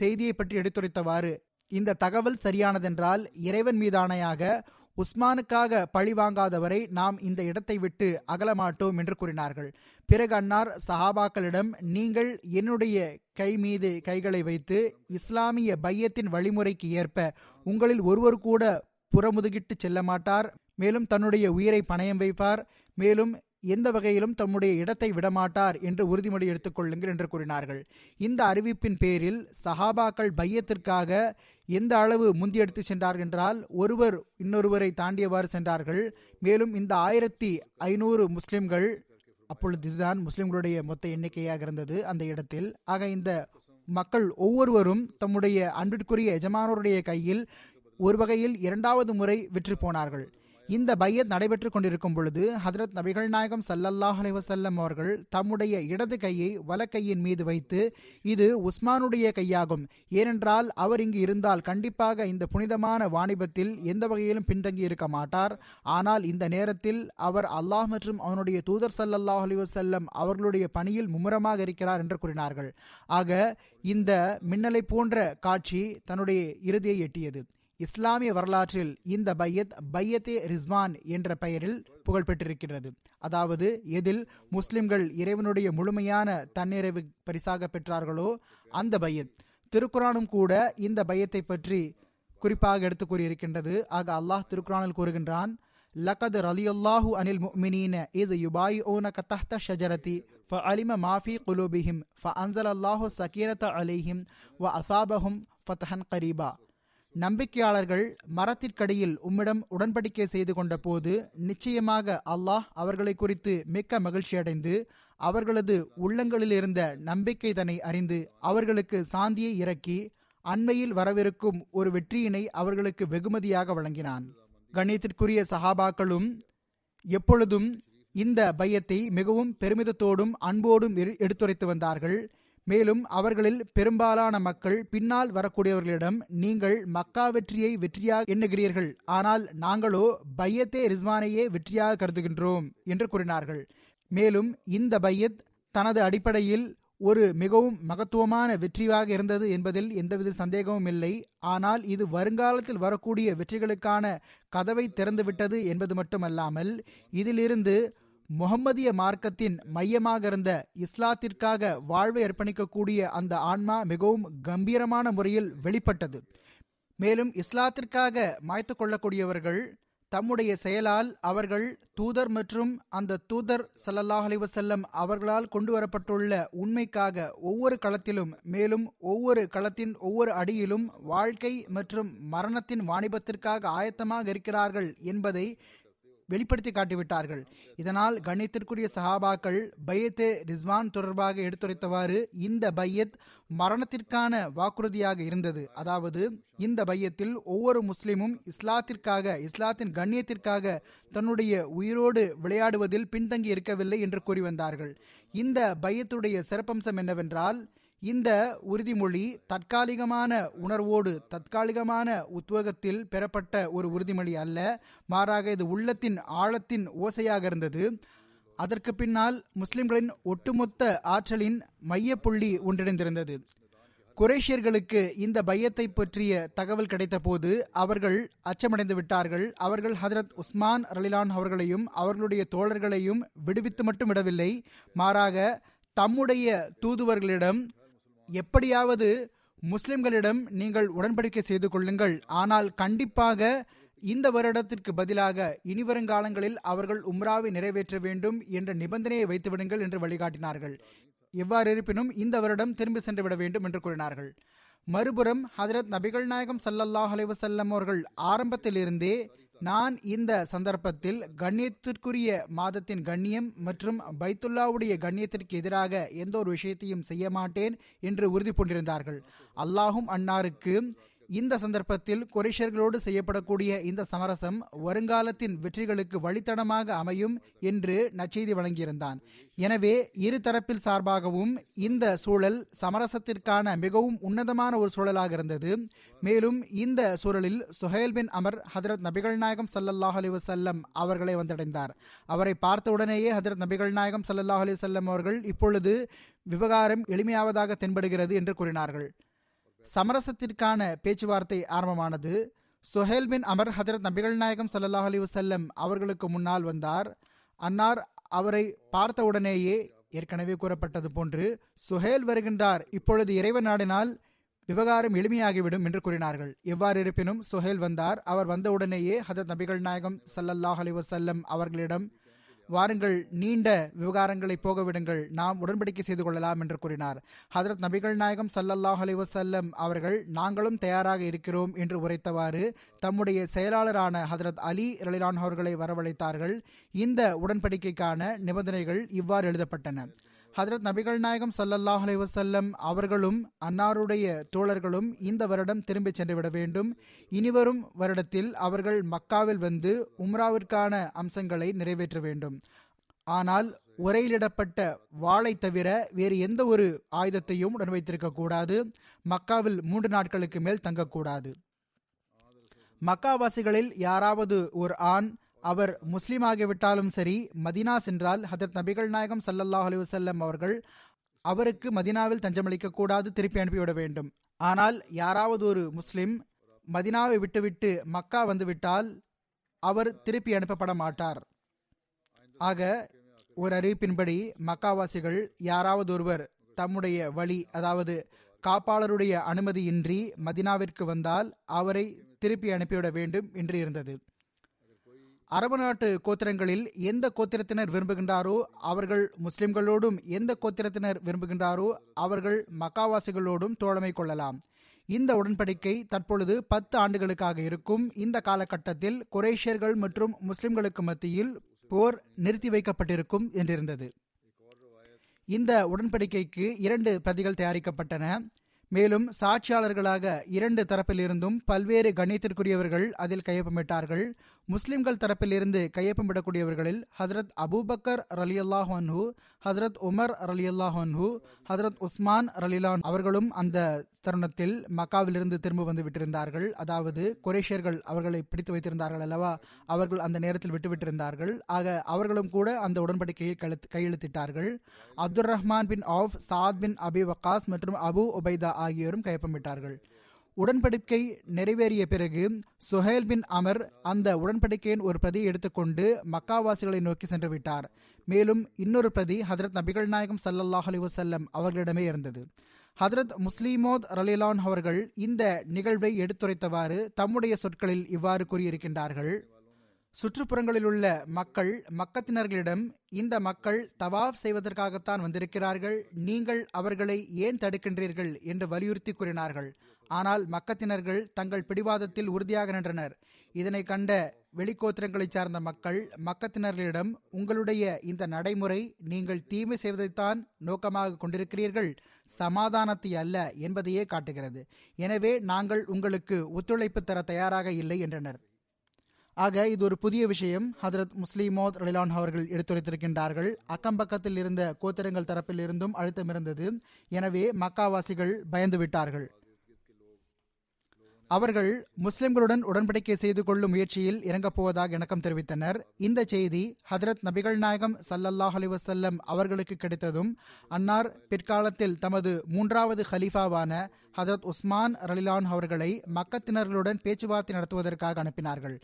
செய்தியை பற்றி எடுத்துரைத்தவாறு, இந்த தகவல் சரியானதென்றால் இறைவன் மீதானையாக உஸ்மானுக்காக பழி வாங்காதவரை நாம் இந்த இடத்தை விட்டு அகலமாட்டோம் என்று கூறினார்கள். பிறகு அன்னார் சஹாபாக்களிடம், நீங்கள் என்னுடைய கை மீது கைகளை வைத்து இஸ்லாமிய பையத்தின் வழிமுறைக்கு ஏற்ப உங்களில் ஒருவர் கூட புறமுதுகிட்டு செல்ல மாட்டார், மேலும் தன்னுடைய உயிரை பணயம் வைப்பார், மேலும் எந்த வகையிலும் தம்முடைய இடத்தை விடமாட்டார் என்று உறுதிமொழி எடுத்துக்கொள்ளுங்கள் என்று கூறினார்கள். இந்த அறிவிப்பின் பேரில் சஹாபாக்கள் பையத்திற்காக எந்த அளவு முந்தியெடுத்து சென்றார்கள் என்றால், ஒருவர் இன்னொருவரை தாண்டியவாறு சென்றார்கள். மேலும் இந்த 1500 முஸ்லிம்கள், அப்பொழுது இதுதான் முஸ்லிம்களுடைய மொத்த எண்ணிக்கையாக இருந்தது அந்த இடத்தில். ஆக இந்த மக்கள் ஒவ்வொருவரும் தம்முடைய அன்பிற்குரிய எஜமானோருடைய கையில் ஒரு வகையில் 2வது முறை விற்று போனார்கள். இந்த பையத் நடைபெற்று கொண்டிருக்கும் பொழுது ஹதரத் நபிகள் நாயகம் ஸல்லல்லாஹு அலைஹி வஸல்லம் அவர்கள் தம்முடைய இடது கையை வலக்கையின் மீது வைத்து, இது உஸ்மானுடைய கையாகும், ஏனென்றால் அவர் இங்கு இருந்தால் கண்டிப்பாக இந்த புனிதமான வாணிபத்தில் எந்த வகையிலும் பின்தங்கி இருக்க மாட்டார், ஆனால் இந்த நேரத்தில் அவர் அல்லாஹ் மற்றும் அவனுடைய தூதர் ஸல்லல்லாஹு அலைஹி வஸல்லம் அவர்களுடைய பணியில் மும்முரமாக இருக்கிறார் என்று கூறினார்கள். ஆக இந்த மின்னலை போன்ற காட்சி தன்னுடைய இறுதியை எட்டியது. இஸ்லாமிய வரலாற்றில் இந்த பையத்தே ரிஸ்வான் என்ற பெயரில் புகழ்பெற்றிருக்கிறது. அதாவது எதில் முஸ்லிம்கள் இறைவனுடைய முழுமையான தன்னிறைவு பரிசாக பெற்றார்களோ அந்த பையத். திருக்குரானும் கூட இந்த பையத்தை பற்றி குறிப்பாக எடுத்து கூறியிருக்கின்றது. ஆக அல்லாஹ் திருக்குரானில் கூறுகின்றான், லகத் ரலியல்லாஹு அனில் முஃமினீன இது யுபாயி ஓன கத்தஹ்த ஷஜரதி ஃப அலிம மாஃபி குலூபிஹிம் ஃப அன்ஸலல்லாஹு ஸகீரத அலைஹிம் வ அஸாபஹும் ஃபத்ஹன் கரீபா. நம்பிக்கையாளர்கள் மரத்திற்கடியில் உம்மிடம் உடன்படிக்கை செய்து கொண்ட போது நிச்சயமாக அல்லாஹ் அவர்களை குறித்து மிக்க மகிழ்ச்சியடைந்து அவர்களது உள்ளங்களில் இருந்த நம்பிக்கை தன்னை அறிந்து அவர்களுக்கு சாந்தியை இறக்கி அண்மையில் வரவிருக்கும் ஒரு வெற்றியினை அவர்களுக்கு வெகுமதியாக வழங்கினான். கண்ணியத்திற்குரிய சஹாபாக்களும் எப்பொழுதும் இந்த பையத்தை மிகவும் பெருமிதத்தோடும் அன்போடும் எடுத்துரைத்து வந்தார்கள். மேலும் அவர்களில் பெரும்பாலான மக்கள் பின்னால் வரக்கூடியவர்களிடம், நீங்கள் மக்கா வெற்றியை வெற்றியாக எண்ணுகிறீர்கள், ஆனால் நாங்களோ பையத்தே ரிஸ்வானையே வெற்றியாக கருதுகின்றோம் என்று கூறினார்கள். மேலும் இந்த பையத் தனது அடிப்படையில் ஒரு மிகவும் மகத்துவமான வெற்றியாக இருந்தது என்பதில் எந்தவித சந்தேகமும் இல்லை. ஆனால் இது வருங்காலத்தில் வரக்கூடிய வெற்றிகளுக்கான கதவை திறந்துவிட்டது என்பது மட்டுமல்லாமல் இதிலிருந்து முகம்மதிய மார்க்கத்தின் மையமாக இருந்த இஸ்லாத்திற்காக வாழ்வை அர்ப்பணிக்கக்கூடிய அந்த ஆன்மா மிகவும் கம்பீரமான முறையில் வெளிப்பட்டது. மேலும் இஸ்லாத்திற்காக மாய்த்து கொள்ளக்கூடியவர்கள் தம்முடைய செயலால் அவர்கள் தூதர் மற்றும் அந்த தூதர் ஸல்லல்லாஹு அலைஹி வஸல்லம் அவர்களால் கொண்டு வரப்பட்டுள்ள உண்மைக்காக ஒவ்வொரு களத்திலும், மேலும் ஒவ்வொரு களத்தின் ஒவ்வொரு அடியிலும் வாழ்க்கை மற்றும் மரணத்தின் வாணிபத்திற்காக ஆயத்தமாக இருக்கிறார்கள் என்பதை வெளிப்படுத்தி காட்டிவிட்டார்கள். இதனால் கண்ணியத்திற்குரிய சஹாபாக்கள் பையத்தே ரிஸ்வான் தொடர்பாக எடுத்துரைத்தவாறு, இந்த பையத் மரணத்திற்கான வாக்குறுதியாக இருந்தது. அதாவது இந்த பையத்தில் ஒவ்வொரு முஸ்லிமும் இஸ்லாத்திற்காக, இஸ்லாத்தின் கண்ணியத்திற்காக தன்னுடைய உயிரோடு விளையாடுவதில் பின்தங்கி இருக்கவில்லை என்று கூறி வந்தார்கள். இந்த பையத்துடைய சிறப்பம்சம் என்னவென்றால், இந்த உறுதிமொழி தற்காலிகமான உணர்வோடு தற்காலிகமான உத்வேகத்தில் பெறப்பட்ட ஒரு உறுதிமொழி அல்ல, மாறாக இது உள்ளத்தின் ஆழத்தின் ஓசையாக இருந்தது. அதற்கு பின்னால் முஸ்லிம்களின் ஒட்டுமொத்த ஆற்றலின் மையப்புள்ளி ஒன்றிணைந்திருந்தது. குறைஷியர்களுக்கு இந்த பையத்தை பற்றிய தகவல் கிடைத்த போது அவர்கள் அச்சமடைந்து விட்டார்கள். அவர்கள் ஹதரத் உஸ்மான் ரலிலான் அவர்களையும் அவர்களுடைய தோழர்களையும் விடுவித்து மட்டும் விடவில்லை, மாறாக தம்முடைய தூதுவர்களிடம், எப்படியாவது முஸ்லிம்களிடம் நீங்கள் உடன்படிக்கை செய்து கொள்ளுங்கள், ஆனால் கண்டிப்பாக இந்த வருடத்திற்கு பதிலாக இனிவருங்காலங்களில் அவர்கள் உம்ராவை நிறைவேற்ற வேண்டும் என்ற நிபந்தனையை வைத்துவிடுங்கள் என்று வழிகாட்டினார்கள். எவ்வாறு இருப்பினும் இந்த வருடம் திரும்பி சென்றுவிட வேண்டும் என்று கூறினார்கள். மறுபுறம் ஹதரத் நபிகள் நாயகம் ஸல்லல்லாஹு அலைஹி வஸல்லம் அவர்கள் ஆரம்பத்திலிருந்தே, நான் இந்த சந்தர்ப்பத்தில் கண்ணியத்திற்குரிய மாதத்தின் கண்ணியம் மற்றும் பைத்துல்லாவுடைய கண்ணியத்திற்கு எதிராக எந்த ஒரு விஷயத்தையும் செய்ய மாட்டேன் என்று உறுதி பூண்டிருந்தார்கள். அல்லாஹும் அன்னாருக்கு இந்த சந்தர்ப்பத்தில் குறைஷர்களோடு செய்யப்படக்கூடிய இந்த சமரசம் வருங்காலத்தின் வெற்றிகளுக்கு வழித்தடமாக அமையும் என்று நற்செய்தி வழங்கியிருந்தான். எனவே இரு தரப்பில் சார்பாகவும் இந்த சூழல் சமரசத்திற்கான மிகவும் உன்னதமான ஒரு சூழலாக இருந்தது. மேலும் இந்த சூழலில் சுஹைல் பின் அமர் ஹதரத் நபிகள் நாயகம் ஸல்லல்லாஹு அலைஹி வஸல்லம் அவர்களை வந்தடைந்தார். அவரை பார்த்த உடனேயே ஹதரத் நபிகள் நாயகம் ஸல்லல்லாஹு அலைஹி வஸல்லம் அவர்கள், இப்பொழுது விவகாரம் எளிமையாவதாக தென்படுகிறது என்று கூறினார்கள். சமரசத்திற்கான பேச்சுவார்த்தை ஆரம்பமானது. சுஹைல் பின் அமர் ஹதரத் நபிகள் நாயகம் ஸல்லல்லாஹு அலைஹி வஸல்லம் அவர்களுக்கு முன்னால் வந்தார். அன்னார் அவரை பார்த்தவுடனேயே, ஏற்கனவே கூறப்பட்டது போன்று, சுஹைல் வருகின்றார், இப்பொழுது இறைவன் நாடினால் விவகாரம் எளிமையாகிவிடும் என்று கூறினார்கள். எவ்வாறு இருப்பினும் சுஹைல் வந்தார். அவர் வந்தவுடனேயே ஹதரத் நபிகள் நாயகம் ஸல்லல்லாஹு அலைஹி வஸல்லம் அவர்களிடம், வாருங்கள், நீண்ட விவகாரங்களை போகவிடுங்கள், நாம் உடன்படிக்கை செய்து கொள்ளலாம் என்று கூறினார். ஹதரத் நபிகள் நாயகம் ஸல்லல்லாஹு அலைஹி வஸல்லம் அவர்கள், நாங்களும் தயாராக இருக்கிறோம் என்று உரைத்தவாறு தம்முடைய செயலாளரான ஹதரத் அலி ரலிலான் அவர்களை வரவழைத்தார்கள். இந்த உடன்படிக்கைக்கான நிபந்தனைகள் இவ்வாறு எழுதப்பட்டன. ஹதரத் நபிகள் நாயகம் ஸல்லல்லாஹு அலைஹி வஸல்லம் அவர்களும் அன்னாருடைய தோழர்களும் இந்த வருடம் திரும்பி சென்றுவிட வேண்டும். இனிவரும் வருடத்தில் அவர்கள் மக்காவில் வந்து உம்ராவிற்கான அம்சங்களை நிறைவேற்ற வேண்டும். ஆனால் உரையிலிடப்பட்ட வாளை தவிர வேறு எந்த ஒரு ஆயுதத்தையும் உடன் வைத்திருக்க கூடாது. மக்காவில் 3 நாட்களுக்கு மேல் தங்கக்கூடாது. மக்காவாசிகளில் யாராவது ஒரு ஆண் அவர் முஸ்லீம் ஆகிவிட்டாலும் சரி, மதினா சென்றால் ஹதரத் நபிகள் நாயகம் ஸல்லல்லாஹு அலைஹி வஸல்லம் அவர்கள் அவருக்கு மதினாவில் தஞ்சமளிக்க கூடாது, திருப்பி அனுப்பிவிட வேண்டும். ஆனால் யாராவது ஒரு முஸ்லிம் மதினாவை விட்டுவிட்டு மக்கா வந்துவிட்டால் அவர் திருப்பி அனுப்பப்பட மாட்டார். ஆக ஒரு அறிவிப்பின்படி மக்காவாசிகள் யாராவது ஒருவர் தம்முடைய வழி, அதாவது காப்பாளருடைய அனுமதியின்றி மதினாவிற்கு வந்தால் அவரை திருப்பி அனுப்பிவிட வேண்டும் என்று இருந்தது. அரபு நாட்டு கோத்திரங்களில் எந்த கோத்திரத்தினர் விரும்புகின்றாரோ அவர்கள் முஸ்லிம்களோடும், எந்த கோத்திரத்தினர் விரும்புகின்றாரோ அவர்கள் மக்காவாசிகளோடும் தோழமை கொள்ளலாம். இந்த உடன்படிக்கை தற்பொழுது 10 ஆண்டுகளுக்காக இருக்கும். இந்த காலகட்டத்தில் குறைஷியர்கள் மற்றும் முஸ்லிம்களுக்கு மத்தியில் போர் நிறுத்தி வைக்கப்பட்டிருக்கும் என்றிருந்தது. இந்த உடன்படிக்கைக்கு 2 பிரதிகள் தயாரிக்கப்பட்டன. மேலும் சாட்சியாளர்களாக 2 தரப்பிலிருந்தும் பல்வேறு கண்ணியத்திற்குரியவர்கள் அதில் கையொப்பமிட்டார்கள். முஸ்லிம்கள் தரப்பிலிருந்து கையொப்பமிடக்கூடியவர்களில் ஹசரத் அபூபக்கர் ரலியல்லாஹு அன்ஹு, ஹசரத் உமர் ரலியல்லாஹு அன்ஹு, ஹசரத் உஸ்மான் ரலிலான் அவர்களும் அந்த தருணத்தில் மக்காவிலிருந்து திரும்ப வந்து விட்டிருந்தார்கள். அதாவது குறைஷியர்கள் அவர்களை பிடித்து வைத்திருந்தார்கள் அல்லவா, அவர்கள் அந்த நேரத்தில் விட்டுவிட்டிருந்தார்கள். ஆக அவர்களும் கூட அந்த உடன்படிக்கையை கையெழுத்திட்டார்கள். Abdul Rahman bin Auf, Saad bin Abi Waqqas மற்றும் அபு உபைதா ஆகியோரும் கையொப்பமிட்டார்கள். உடன்படிக்கை நிறைவேறிய பிறகு சுஹைல் பின் அமர் அந்த உடன்படிக்கையின் ஒரு பிரதியை எடுத்துக்கொண்டு மக்காவாசிகளை நோக்கி சென்று விட்டார். மேலும் இன்னொரு பிரதி ஹதரத் நபிகள் நாயகம் ஸல்லல்லாஹு அலைஹி வஸல்லம் அவர்களிடமே இருந்தது. ஹதரத் முஸ்லிமோத் ரலிலான் அவர்கள் இந்த நிகழ்வை எடுத்துரைத்தவாறு தம்முடைய சொற்களில் இவ்வாறு கூறியிருக்கின்றார்கள். சுற்றுப்புறங்களில் உள்ள மக்கள் மக்கத்தினர்களிடம், இந்த மக்கள் தவாஃப் செய்வதற்காகத்தான் வந்திருக்கிறார்கள், நீங்கள் அவர்களை ஏன் தடுக்கின்றீர்கள் என்று வலியுறுத்தி கூறினார்கள். ஆனால் மக்கத்தினர்கள் தங்கள் பிடிவாதத்தில் உறுதியாக நின்றனர். இதனை கண்ட வெளிக்கோத்திரங்களைச் சார்ந்த மக்கள் மக்கத்தினர்களிடம், உங்களுடைய இந்த நடைமுறை நீங்கள் தீமை செய்வதைத்தான் நோக்கமாக கொண்டிருக்கிறீர்கள், சமாதானத்தை அல்ல என்பதையே காட்டுகிறது. எனவே நாங்கள் உங்களுக்கு ஒத்துழைப்பு தர தயாராக இல்லை என்றனர். ஆக இது ஒரு புதிய விஷயம் ஹதரத் முஸ்லிமோத் ரலிலான் அவர்கள் எடுத்துரைத்திருக்கின்றார்கள். அக்கம்பக்கத்தில் இருந்த கோத்திரங்கள் தரப்பில் இருந்தும் அழுத்தம் இருந்தது. எனவே மக்காவாசிகள் பயந்து விட்டார்கள். அவர்கள் முஸ்லிம்களுடன் உடன்படிக்கை செய்து கொள்ளும் முயற்சியில் இறங்கப் போவதாக இணக்கம் தெரிவித்தனர். இந்த செய்தி ஹதரத் நபிகள் நாயகம் ஸல்லல்லாஹு அலைஹி வஸல்லம் அவர்களுக்கு கிடைத்ததும் அன்னார் பிற்காலத்தில் தமது 3வது ஹலீஃபாவான ஹதரத் உஸ்மான் ரலிலான் அவர்களை மக்கத்தினர்களுடன் பேச்சுவார்த்தை நடத்துவதற்காக அனுப்பினார்கள்.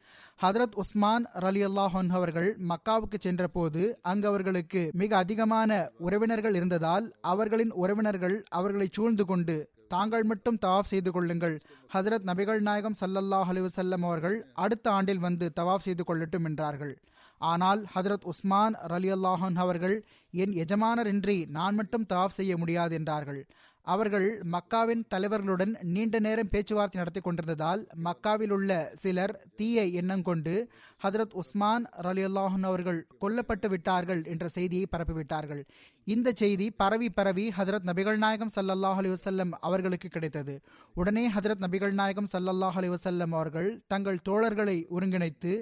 ஹதரத் உஸ்மான் ரலியல்லாஹன் அவர்கள் மக்காவுக்கு சென்ற போது அங்கு அவர்களுக்கு மிக அதிகமான உறவினர்கள் இருந்ததால் அவர்களின் உறவினர்கள் அவர்களை சூழ்ந்து கொண்டு, தாங்கள் மட்டும் தவாஃப் செய்து கொள்ளுங்கள், ஹதரத் நபிகள் நாயகம் ஸல்லல்லாஹு அலைஹி வஸல்லம் அவர்கள் அடுத்த ஆண்டில் வந்து தவாஃப் செய்து கொள்ளட்டும் என்றார்கள். ஆனால் ஹதரத் உஸ்மான் ரலியல்லாஹு அன்ஹு அவர்கள், என் எஜமானரின்றி நான் மட்டும் தவாஃப் செய்ய முடியாது என்றார்கள். அவர்கள் மக்காவின் தலைவர்களுடன் நீண்ட நேரம் பேச்சுவார்த்தை நடத்தி கொண்டிருந்ததால் மக்காவில் உள்ள சிலர் தீய எண்ணம் கொண்டு ஹதரத் உஸ்மான் ரலியல்லாஹு அன்ஹு அவர்கள் கொல்லப்பட்டு விட்டார்கள் என்ற செய்தியை பரப்பிவிட்டார்கள். இந்த செய்தி பரவி பரவி ஹதரத் நபிகள் நாயகம் ஸல்லல்லாஹு அலைஹி வஸல்லம் அவர்களுக்கு கிடைத்தது. உடனே ஹதரத் நபிகள் நாயகம் ஸல்லல்லாஹு அலைஹி வஸல்லம் அவர்கள் தங்கள் தோழர்களை ஒருங்கிணைத்து,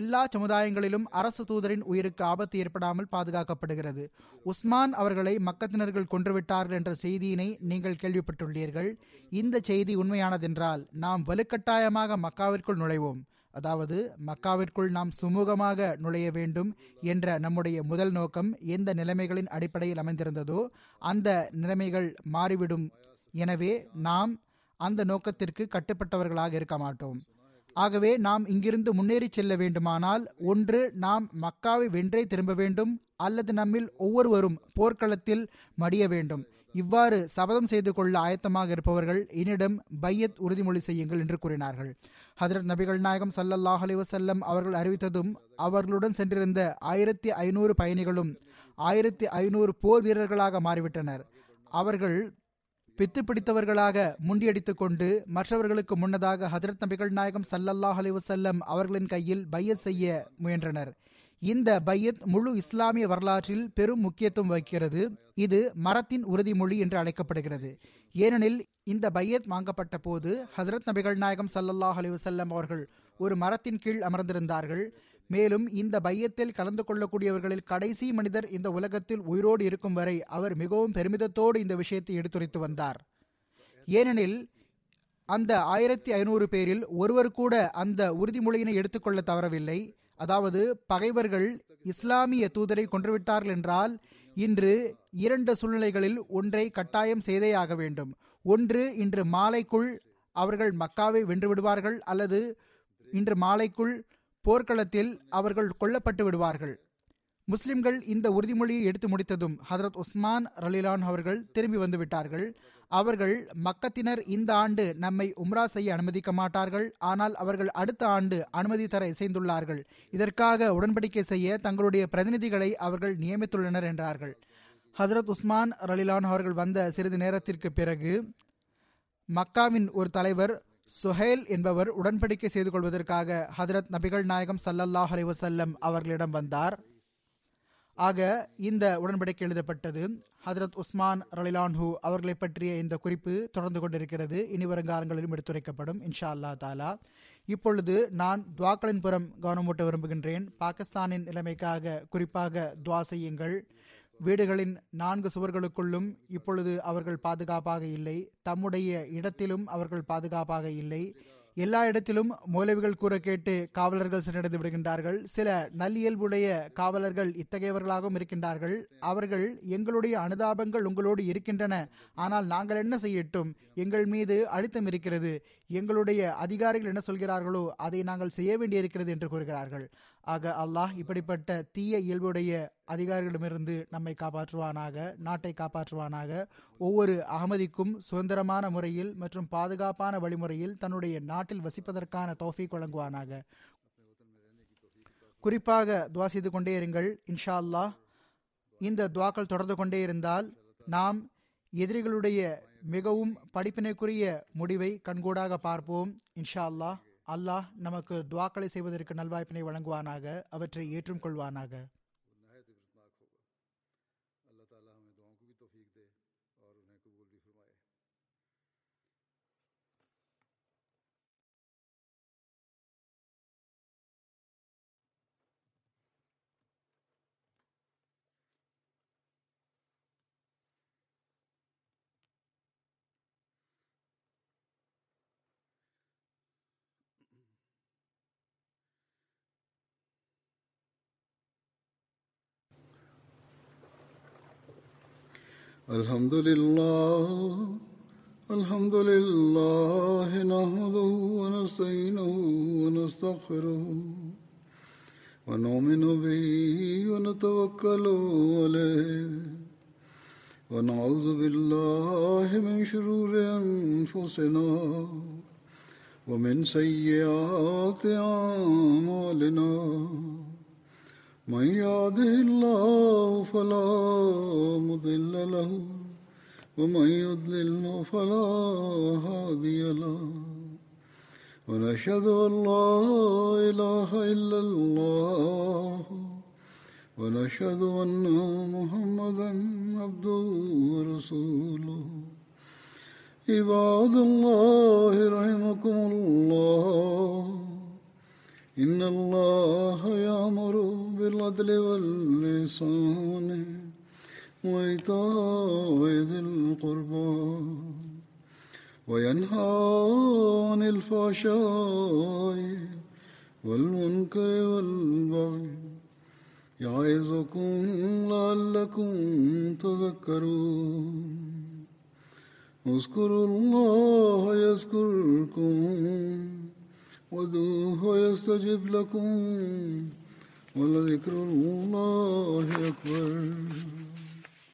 எல்லா சமுதாயங்களிலும் அரசு தூதரின் உயிருக்கு ஆபத்து ஏற்படாமல் பாதுகாக்கப்படுகிறது, உஸ்மான் அவர்களை மக்கத்தினர்கள் கொன்றுவிட்டார்கள் என்ற செய்தியினை நீங்கள் கேள்விப்பட்டுள்ளீர்கள். இந்த செய்தி உண்மையானதென்றால் நாம் வலுக்கட்டாயமாக மக்காவிற்குள் நுழைவோம், அதாவது மக்காவிற்குள் நாம் சுமூகமாக நுழைய வேண்டும் என்ற நம்முடைய முதல் நோக்கம் எந்த நிலைமைகளின் அடிப்படையில் அமைந்திருந்ததோ அந்த நிலைமைகள் மாறிவிடும். எனவே நாம் அந்த நோக்கத்திற்கு கட்டுப்பட்டவர்களாக இருக்க மாட்டோம். ஆகவே நாம் இங்கிருந்து முன்னேறி செல்ல வேண்டுமானால், ஒன்று, நாம் மக்காவை வென்றே திரும்ப வேண்டும், அல்லது நம்மில் ஒவ்வொருவரும் போர்க்களத்தில் மடிய வேண்டும். இவ்வாறு சபதம் செய்து கொள்ள ஆயத்தமாக இருப்பவர்கள் என்னிடம் பையத் உறுதிமொழி செய்யுங்கள் என்று கூறினார்கள். ஹதரத் நபிகள் நாயகம் ஸல்லல்லாஹு அலைஹி வஸல்லம் அவர்கள் அறிவித்ததும் அவர்களுடன் சென்றிருந்த 1500 பயணிகளும் 1500 போர் வீரர்களாக மாறிவிட்டனர். அவர்கள் பித்து பிடித்தவர்களாக முண்டியடித்து கொண்டு மற்றவர்களுக்கு முன்னதாக ஹதரத் நபிகள் நாயகம் ஸல்லல்லாஹு அலைஹி வஸல்லம் அவர்களின் கையில் பையத் செய்ய முயன்றனர். இந்த பையத் முழு இஸ்லாமிய வரலாற்றில் பெரும் முக்கியத்துவம் வகிக்கிறது. இது மரத்தின் உறுதிமொழி என்று அழைக்கப்படுகிறது. ஏனெனில் இந்த பையத் வாங்கப்பட்ட போது ஹசரத் நபிகள் நாயகம் ஸல்லல்லாஹு அலைஹி வஸல்லம் அவர்கள் ஒரு மரத்தின் கீழ் அமர்ந்திருந்தார்கள். மேலும் இந்த பையத்தில் கலந்து கொள்ளக்கூடியவர்களில் கடைசி மனிதர் இந்த உலகத்தில் உயிரோடு இருக்கும் வரை அவர் மிகவும் பெருமிதத்தோடு இந்த விஷயத்தை எடுத்துரைத்து வந்தார். ஏனெனில் அந்த 1500 பேரில் ஒருவர் கூட அந்த உறுதிமொழியினை எடுத்துக்கொள்ள தவறவில்லை. அதாவது பகைவர்கள் இஸ்லாமிய தூதரை கொன்றுவிட்டார்கள் என்றால் இன்று 2 சூழ்நிலைகளில் ஒன்றை கட்டாயம் செய்தே ஆக வேண்டும். ஒன்று, இன்று மாலைக்குள் அவர்கள் மக்காவை வென்று விடுவார்கள், அல்லது இன்று மாலைக்குள் போர்க்களத்தில் அவர்கள் கொல்லப்பட்டு விடுவார்கள். முஸ்லிம்கள் இந்த உறுதிமொழியை எடுத்து முடித்ததும் ஹதரத் உஸ்மான் ரலிலான் அவர்கள் திரும்பி வந்துவிட்டார்கள். அவர்கள், மக்கத்தினர் இந்த ஆண்டு நம்மை உம்ரா செய்ய அனுமதிக்க மாட்டார்கள், ஆனால் அவர்கள் அடுத்த ஆண்டு அனுமதி தர இசைந்துள்ளார்கள், இதற்காக உடன்படிக்கை செய்ய தங்களுடைய பிரதிநிதிகளை அவர்கள் நியமித்துள்ளனர் என்றார்கள். ஹசரத் உஸ்மான் ரலிலான் அவர்கள் வந்த சிறிது நேரத்திற்கு பிறகு மக்காவின் ஒரு தலைவர் சுஹேல் என்பவர் உடன்படிக்கை செய்து கொள்வதற்காக ஹதரத் நபிகள் நாயகம் ஸல்லல்லாஹு அலைஹி வஸல்லம் அவர்களிடம் வந்தார். ஆக இந்த உடன்படிக்கை எழுதப்பட்டது. ஹதரத் உஸ்மான் ரலிலான்ஹு அவர்களை பற்றிய இந்த குறிப்பு தொடர்ந்து கொண்டிருக்கிறது. இனி வருங்காலங்களிலும் எடுத்துரைக்கப்படும் இன்ஷா அல்லா தாலா. இப்பொழுது நான் துவாக்களின் புறம் கவனமூட்ட விரும்புகின்றேன். பாகிஸ்தானின் நிலைமைக்காக குறிப்பாக துவா செய்யுங்கள். வீடுகளின் 4 சுவர்களுக்குள்ளும் இப்பொழுது அவர்கள் பாதுகாப்பாக இல்லை, தம்முடைய இடத்திலும் அவர்கள் பாதுகாப்பாக இல்லை. எல்லா இடத்திலும் மௌலவிகள் கூற கேட்டு காவலர்கள் சென்றடைந்து விடுகின்றார்கள். சில நல்லியல்புடைய காவலர்கள் இத்தகையவர்களாகவும் இருக்கின்றார்கள். அவர்கள், எங்களுடைய அனுதாபங்கள் உங்களோடு இருக்கின்றன, ஆனால் நாங்கள் என்ன செய்யட்டும், எங்கள் மீது அழுத்தம் இருக்கிறது, எங்களுடைய அதிகாரிகள் என்ன சொல்கிறார்களோ அதை நாங்கள் செய்ய வேண்டியிருக்கிறது என்று கூறுகிறார்கள். ஆக அல்லாஹ் இப்படிப்பட்ட தீய இயல்புடைய அதிகாரிகளிடமிருந்து நம்மை காப்பாற்றுவானாக, நாட்டை காப்பாற்றுவானாக. ஒவ்வொரு அகமதிக்கும் சுதந்திரமான முறையில் மற்றும் பாதுகாப்பான வழிமுறையில் தன்னுடைய நாட்டில் வசிப்பதற்கான தௌஃபீக் வழங்குவானாக. குறிப்பாக துவா செய்து கொண்டே இருங்கள் இன்ஷா அல்லாஹ். இந்த துவாக்கள் தொடர்ந்து கொண்டே இருந்தால் நாம் எதிரிகளுடைய மிகவும் படிப்பினைக்குரிய முடிவை கண்கூடாக பார்ப்போம் இன்ஷா அல்லாஹ். அல்லாஹ் நமக்கு துவாக்களை செய்வதற்கு நல்வாய்ப்பினை வழங்குவானாக, அவற்றை ஏற்றும் கொள்வானாக. الحمد لله الحمد لله نحمده ونستعينه ونستغفره ونؤمن به ونتوكل عليه ونعوذ بالله من شرور أنفسنا ومن سيئات أعمالنا من يهده الله فلا مضل له ومن يضلل فلا هادي له ونشهد أن لا إله إلا الله ونشهد أن محمدا عبده ورسوله. عباد الله رحمكم الله، إن الله يأمر بالعدل والإحسان وإيتاء ذي القربى وينهى عن الفحشاء والمنكر والبغي يعظكم لعلكم تذكرون. اذكروا الله يذكركم وادعوه يستجب لكم ولذكر الله أكبر.